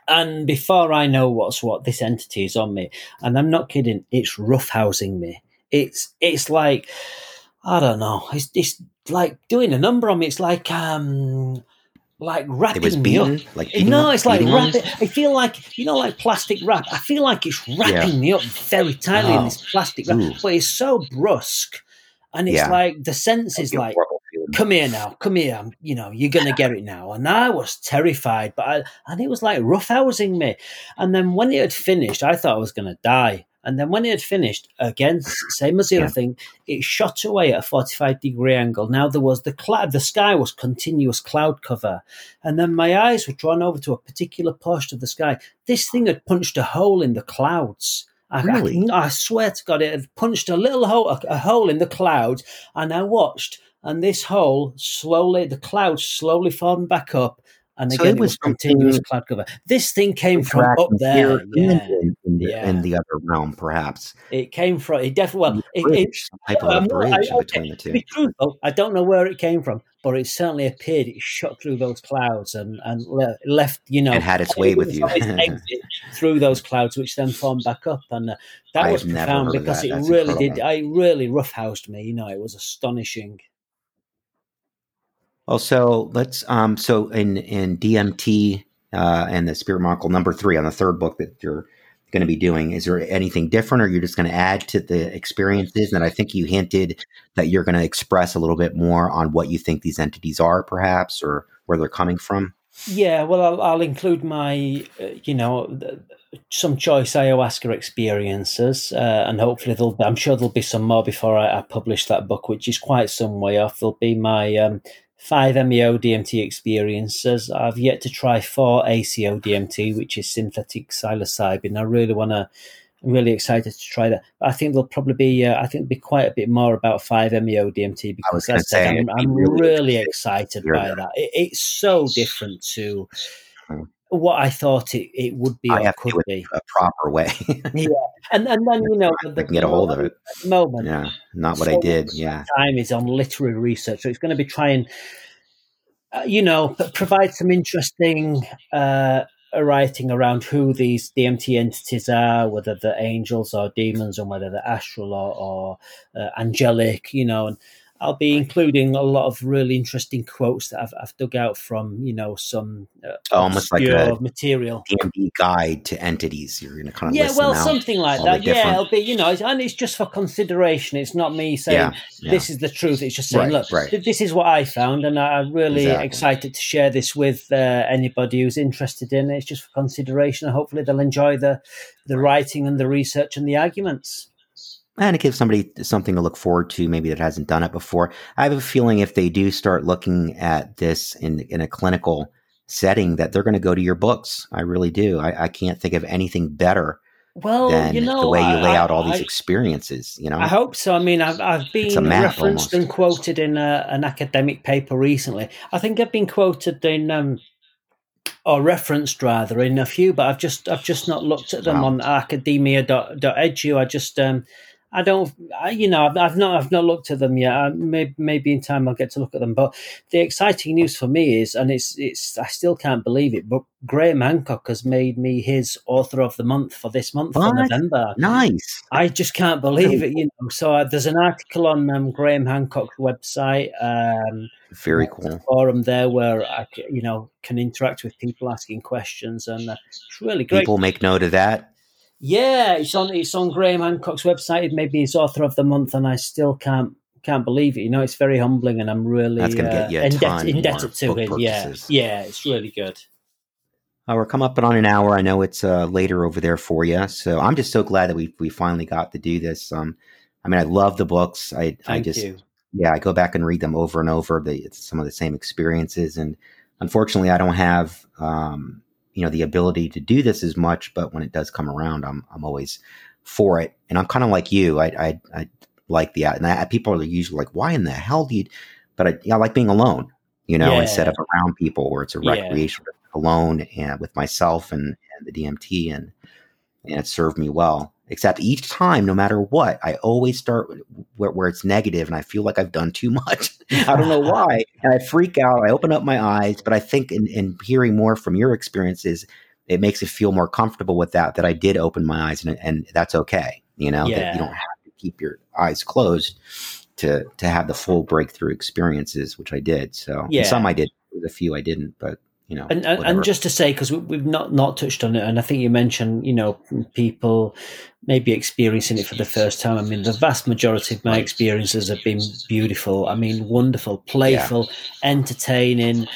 And before I know what's what, this entity is on me. And I'm not kidding. It's roughhousing me. It's it's like, I don't know. It's it's like doing a number on me. It's like um, like wrapping it was beaten, me up. Like beaten, no, it's like wrapping. I feel like, you know, like plastic wrap. I feel like it's wrapping yeah. me up very tightly oh. in this plastic wrap. Ooh. But it's so brusque. And it's yeah. like the sense is like, come here now, come here, I'm, you know, you're going to get it now. And I was terrified, but I, and it was like roughhousing me. And then when it had finished, I thought I was going to die. And then when it had finished, again, same as the yeah. other thing, it shot away at a forty-five degree angle. Now there was the cloud, the sky was continuous cloud cover. And then my eyes were drawn over to a particular portion of the sky. This thing had punched a hole in the clouds. I, really? I, I swear to God, it had punched a little hole, a, a hole in the cloud, and I watched, and this hole slowly, the cloud slowly formed back up, and again so it was, it was continuous cloud cover. This thing came from up there, and yeah. in, in, the, yeah. in the other realm, perhaps. It came from. It definitely. Well, it, it, some type of a bridge I, I, between the two. Be truthful, I don't know where it came from, but it certainly appeared. It shot through those clouds and, and left, you know. It had its way it with you. Its exit through those clouds, which then formed back up. And uh, that I was profound because that. it That's really incredible. did. It really roughhoused me. You know, it was astonishing. Well, so let's, um, so in, in D M T uh, and the Spirit Monocle number three on the third book that you're going to be doing, is there anything different, or you're just going to add to the experiences? And I think you hinted that you're going to express a little bit more on what you think these entities are, perhaps, or where they're coming from. Yeah, well, I'll, I'll include my, uh, you know, some choice ayahuasca experiences, uh, and hopefully there'll be, I'm sure there'll be some more before I, I publish that book, which is quite some way off. There'll be my um, five M E O D M T experiences. I've yet to try four A C O D M T, which is synthetic psilocybin. I really want to, I'm really excited to try that. I think there'll probably be, uh, I think there'll be quite a bit more about five M E O D M T because I I say, I'm, I'm really, really excited by that. that. It, it's so different to what I thought it, it would be I or could be. It a proper way. yeah. And, and then, you know, the, the can get a hold of it at the moment. Yeah. Not what so I did. Yeah. Time is on literary research. So it's going to be trying, uh, you know, provide some interesting, uh, writing around who these D M T entities are, whether they're angels or demons, and whether they're astral or, or uh, angelic, you know. And I'll be including a lot of really interesting quotes that I've, I've dug out from, you know, some uh, almost like a material D M T guide to entities. You're going to kind of yeah, listen well, out something like that. Yeah, different... it'll be, you know, it's, and it's just for consideration. It's not me saying yeah, yeah. this is the truth. It's just saying, right, look, right. Th- this is what I found, and I'm really exactly. excited to share this with uh, anybody who's interested in it. It's just for consideration. Hopefully, they'll enjoy the the writing and the research and the arguments. And it gives somebody something to look forward to, maybe that hasn't done it before. I have a feeling if they do start looking at this in, in a clinical setting, that they're going to go to your books. I really do. I, I can't think of anything better well, than you know, the way you lay I, out all I, these experiences. You know, I hope so. I mean, I've, I've been referenced almost. and quoted in a, an academic paper recently. I think I've been quoted in... Um, or referenced rather in a few, but I've just I've just not looked at them wow. on academia dot edu. I just um I don't I, you know I've, I've not I've not looked at them yet. I may, maybe in time I'll get to look at them. But the exciting news for me is, and it's it's I still can't believe it, but Graham Hancock has made me his author of the month for this month what? for November. Nice. I just can't believe it. You know, so uh, there's an article on um, Graham Hancock's website. Um, Very cool. Forum there where I, you know, can interact with people asking questions, and uh, it's really great. People make note of that. Yeah, it's on it's on Graham Hancock's website. It made me his author of the month, and I still can't can't believe it. You know, it's very humbling, and I'm really That's gonna get you a uh, ton indebted, indebted to it. Purposes. Yeah, yeah, it's really good. Uh, we're coming up on an hour. I know it's uh, later over there for you, so I'm just so glad that we we finally got to do this. Um, I mean, I love the books. I Thank I just. You. Yeah, I go back and read them over and over. The, it's some of the same experiences. And unfortunately, I don't have um, you know, the ability to do this as much, but when it does come around, I'm, I'm always for it. And I'm kind of like you. I, I, I like the, and I, people are usually like, why in the hell do you, but I, yeah, I like being alone, you know, yeah. instead of around people where it's a recreation yeah. alone and with myself and, and the D M T, and, and it served me well, except each time, no matter what, I always start where, where it's negative and I feel like I've done too much. I don't know why. And I freak out. I open up my eyes, but I think in, in hearing more from your experiences, it makes me feel more comfortable with that, that I did open my eyes, and, and that's okay. You know, yeah. that you don't have to keep your eyes closed to, to have the full breakthrough experiences, which I did. So yeah. some I did, a few I didn't, but you know, and, and, and just to say, because we, we've not, not touched on it, and I think you mentioned, you know, people maybe experiencing it for the first time. I mean, the vast majority of my experiences have been beautiful. I mean, wonderful, playful, yeah. entertaining,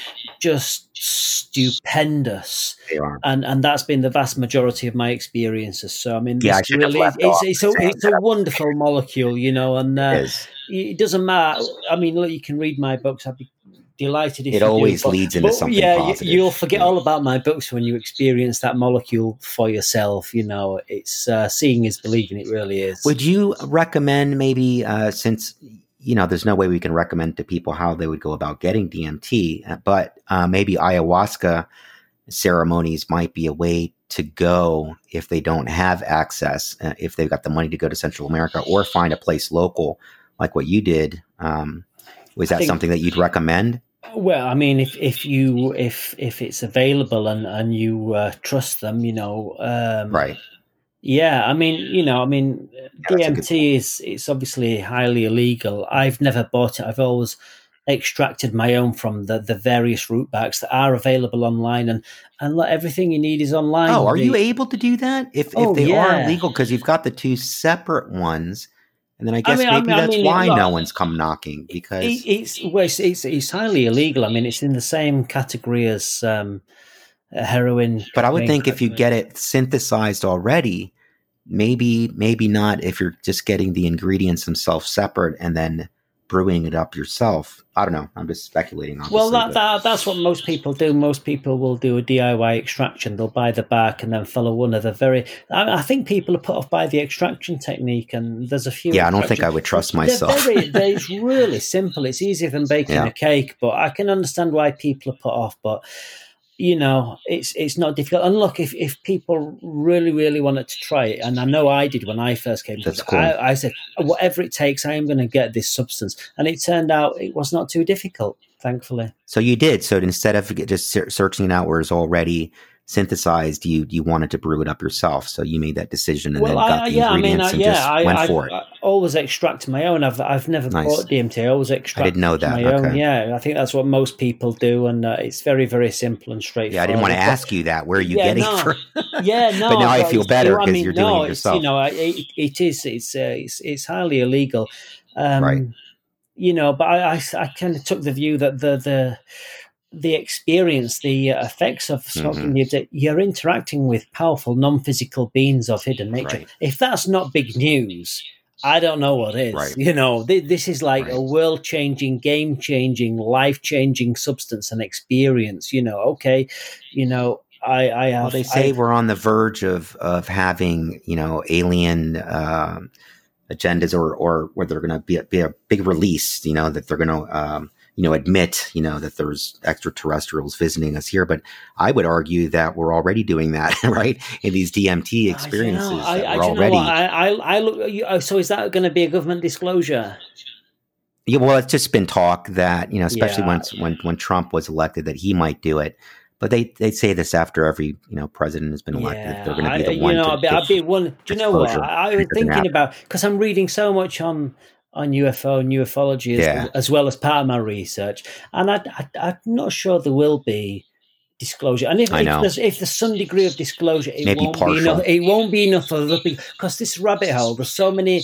just stupendous. They are. And and that's been the vast majority of my experiences. So, I mean, this yeah, I really, it's, it's, it's, a, it's a wonderful molecule, you know, and uh, it, it doesn't matter. I mean, look, you can read my books. I'd be delighted if it you always do, but, leads into but, something yeah, positive. You'll forget yeah. all about my books when you experience that molecule for yourself. You know, it's uh, seeing is believing. It really is. Would you recommend maybe uh, since, you know, there's no way we can recommend to people how they would go about getting D M T, but uh, maybe ayahuasca ceremonies might be a way to go if they don't have access, uh, if they've got the money to go to Central America or find a place local like what you did. Um, was that think, something that you'd recommend? Well, I mean, if, if you if if it's available and and you uh, trust them, you know, um, right? Yeah, I mean, you know, I mean, yeah, D M T is it's obviously highly illegal. I've never bought it. I've always extracted my own from the, the various root backs that are available online, and and everything you need is online. Oh, are the, you able to do that if oh, if they yeah. are illegal? Because you've got the two separate ones. And then I guess I mean, maybe I mean, that's I mean, why look, no one's come knocking, because it, it's, well, it's it's it's highly illegal. I mean, it's in the same category as um, heroin. But I would think if you get it synthesized already, maybe maybe not. If you're just getting the ingredients themselves separate and then brewing it up yourself, I don't know. I'm just speculating. Well, that, that that's what most people do. Most people will do a D I Y extraction. They'll buy the bark and then follow one of the very. I, I think people are put off by the extraction technique, and there's a few. Yeah, I don't think I would trust myself. They're very, they're, it's really simple. It's easier than baking yeah. a cake, but I can understand why people are put off. But you know, it's it's not difficult. And look, if, if people really, really wanted to try it, and I know I did when I first came to this, cool. I, I said, whatever it takes, I am going to get this substance. And it turned out it was not too difficult, thankfully. So you did. So instead of just searching it out where it's already synthesized, you you wanted to brew it up yourself. So you made that decision and well, then I, got the yeah, ingredients I mean, I, and yeah, just I, went I've, for it. I always extract my own. I've I've never nice. bought D M T. I always extract I didn't know that. my okay. own. Yeah, I think that's what most people do, and uh, it's very, very simple and straightforward. Yeah, I didn't want to ask you that. Where are you yeah, getting no. it from? yeah, no. But now I feel better because I mean, you're doing no, it yourself. You know, it, it is. It's, uh, it's it's highly illegal. Um, right. You know, but I, I, I kind of took the view that the the the experience, the effects of smoking, mm-hmm. you're, you're interacting with powerful non-physical beings of hidden nature. Right. If that's not big news, I don't know what is. Right. You know, th- this is like right. a world-changing, game-changing, life-changing substance and experience. You know, okay, you know, I, I have. Well, they say I, we're on the verge of of having, you know, alien uh, agendas, or or where they're going to be, be a big release. You know, that they're going to. Um, you know, admit, you know, that there's extraterrestrials visiting us here. But I would argue that we're already doing that, right? In these D M T experiences. I, I, that I, we're I, already... I, I, I look, so is that going to be a government disclosure? Yeah, well, it's just been talk that, you know, especially yeah. once, when, when Trump was elected, that he might do it. But they, they say this after every, you know, president has been elected. Yeah, they're going to be the I, one you know, to I'll be, I'll be one. Do you know what? I, I was thinking happen. about, because I'm reading so much on... on U F O and ufology as, yeah. as well as part of my research. And I, I, I'm not sure there will be disclosure. And if, if, there's, if there's some degree of disclosure, it, Maybe won't, be enough, it won't be enough for the people. Because this rabbit hole, there's so many,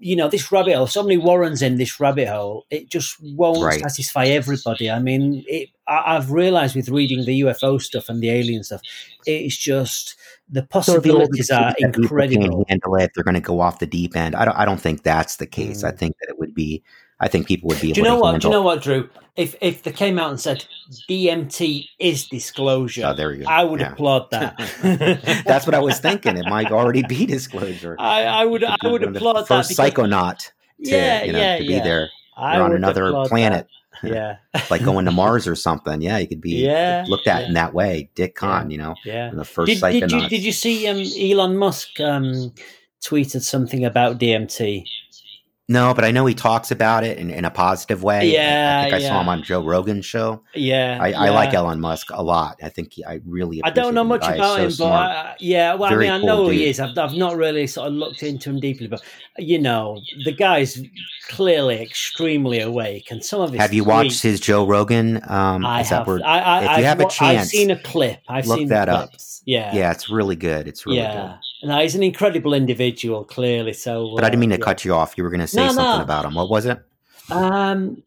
you know, this rabbit hole, so many warrants in this rabbit hole, it just won't right. satisfy everybody. I mean, it, I, I've realised with reading the U F O stuff and the alien stuff, it's just... the possibilities so the are incredible. Handle it. They're going to go off the deep end. I don't. I don't think that's the case. Mm. I think that it would be. I think people would be able to handle. Do you know what? Do you know what, Drew? If if they came out and said D M T is disclosure, oh, there you go. I would yeah. applaud that. That's what I was thinking. It might already be disclosure. I, I would I would applaud that. First because, psychonaut to, yeah, you know, yeah, to be yeah. there. You're on another planet. That. Yeah. Like going to Mars or something. Yeah, you could be yeah, looked at yeah. in that way. Dick Khan, yeah, you know, yeah. the first did, psychonaut. Did you, did you see um, Elon Musk um, tweeted something about D M T? No, but I know he talks about it in, in a positive way. Yeah, I think I yeah. saw him on Joe Rogan's show. Yeah, I, yeah. I like Elon Musk a lot. I think he, I really. I don't know much about him, so but I, yeah, well, Very I mean, I know cool who dude. he is. I've, I've not really sort of looked into him deeply, but you know, the guy's clearly extremely awake, and some of his. Have you tweets, watched his Joe Rogan? Um, I have. Word, I, I, if you I've, have a chance, I've seen a clip. I've look seen that up. Yeah, yeah, it's really good. It's really yeah. good. No, he's an incredible individual, clearly. So, uh, but I didn't mean to yeah. cut you off. You were going to say no, something no. about him. What was it? Um,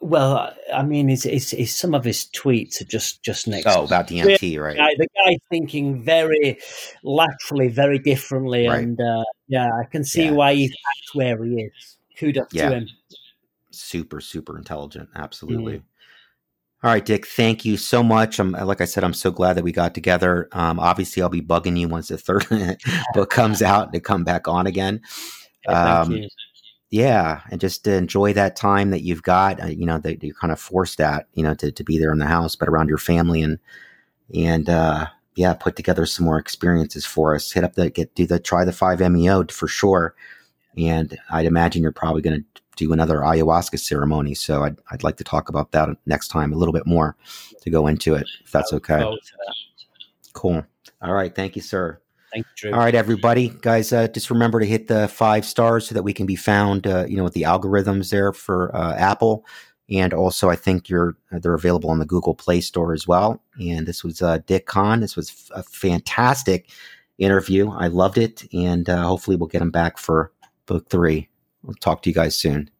well, I mean, it's, it's, it's some of his tweets are just just next. Oh, about D M T, right? The guy, the guy thinking very laterally, very differently, right. and uh, yeah, I can see yeah. why he's at where he is. Kudos yeah. to him. Super, super intelligent. Absolutely. Mm. All right, Dick, thank you so much. I'm, like I said, I'm so glad that we got together. Um, obviously, I'll be bugging you once the third book comes out to come back on again. Um, hey, thank you. Yeah, and just to enjoy that time that you've got, uh, you know, that you're kind of forced at, you know, to, to be there in the house, but around your family and, and uh, yeah, put together some more experiences for us. Hit up the, get do the, try the five meo for sure. And I'd imagine you're probably going to do another ayahuasca ceremony. So I'd, I'd like to talk about that next time a little bit more to go into it, if that's okay. Cool. All right. Thank you, sir. Thank you, Drew. All right, everybody. Guys, uh, just remember to hit the five stars so that we can be found, uh, you know, with the algorithms there for uh, Apple. And also, I think you're they're available on the Google Play Store as well. And this was uh, Dick Khan. This was a fantastic interview. I loved it. And uh, hopefully we'll get him back for book three. We'll talk to you guys soon.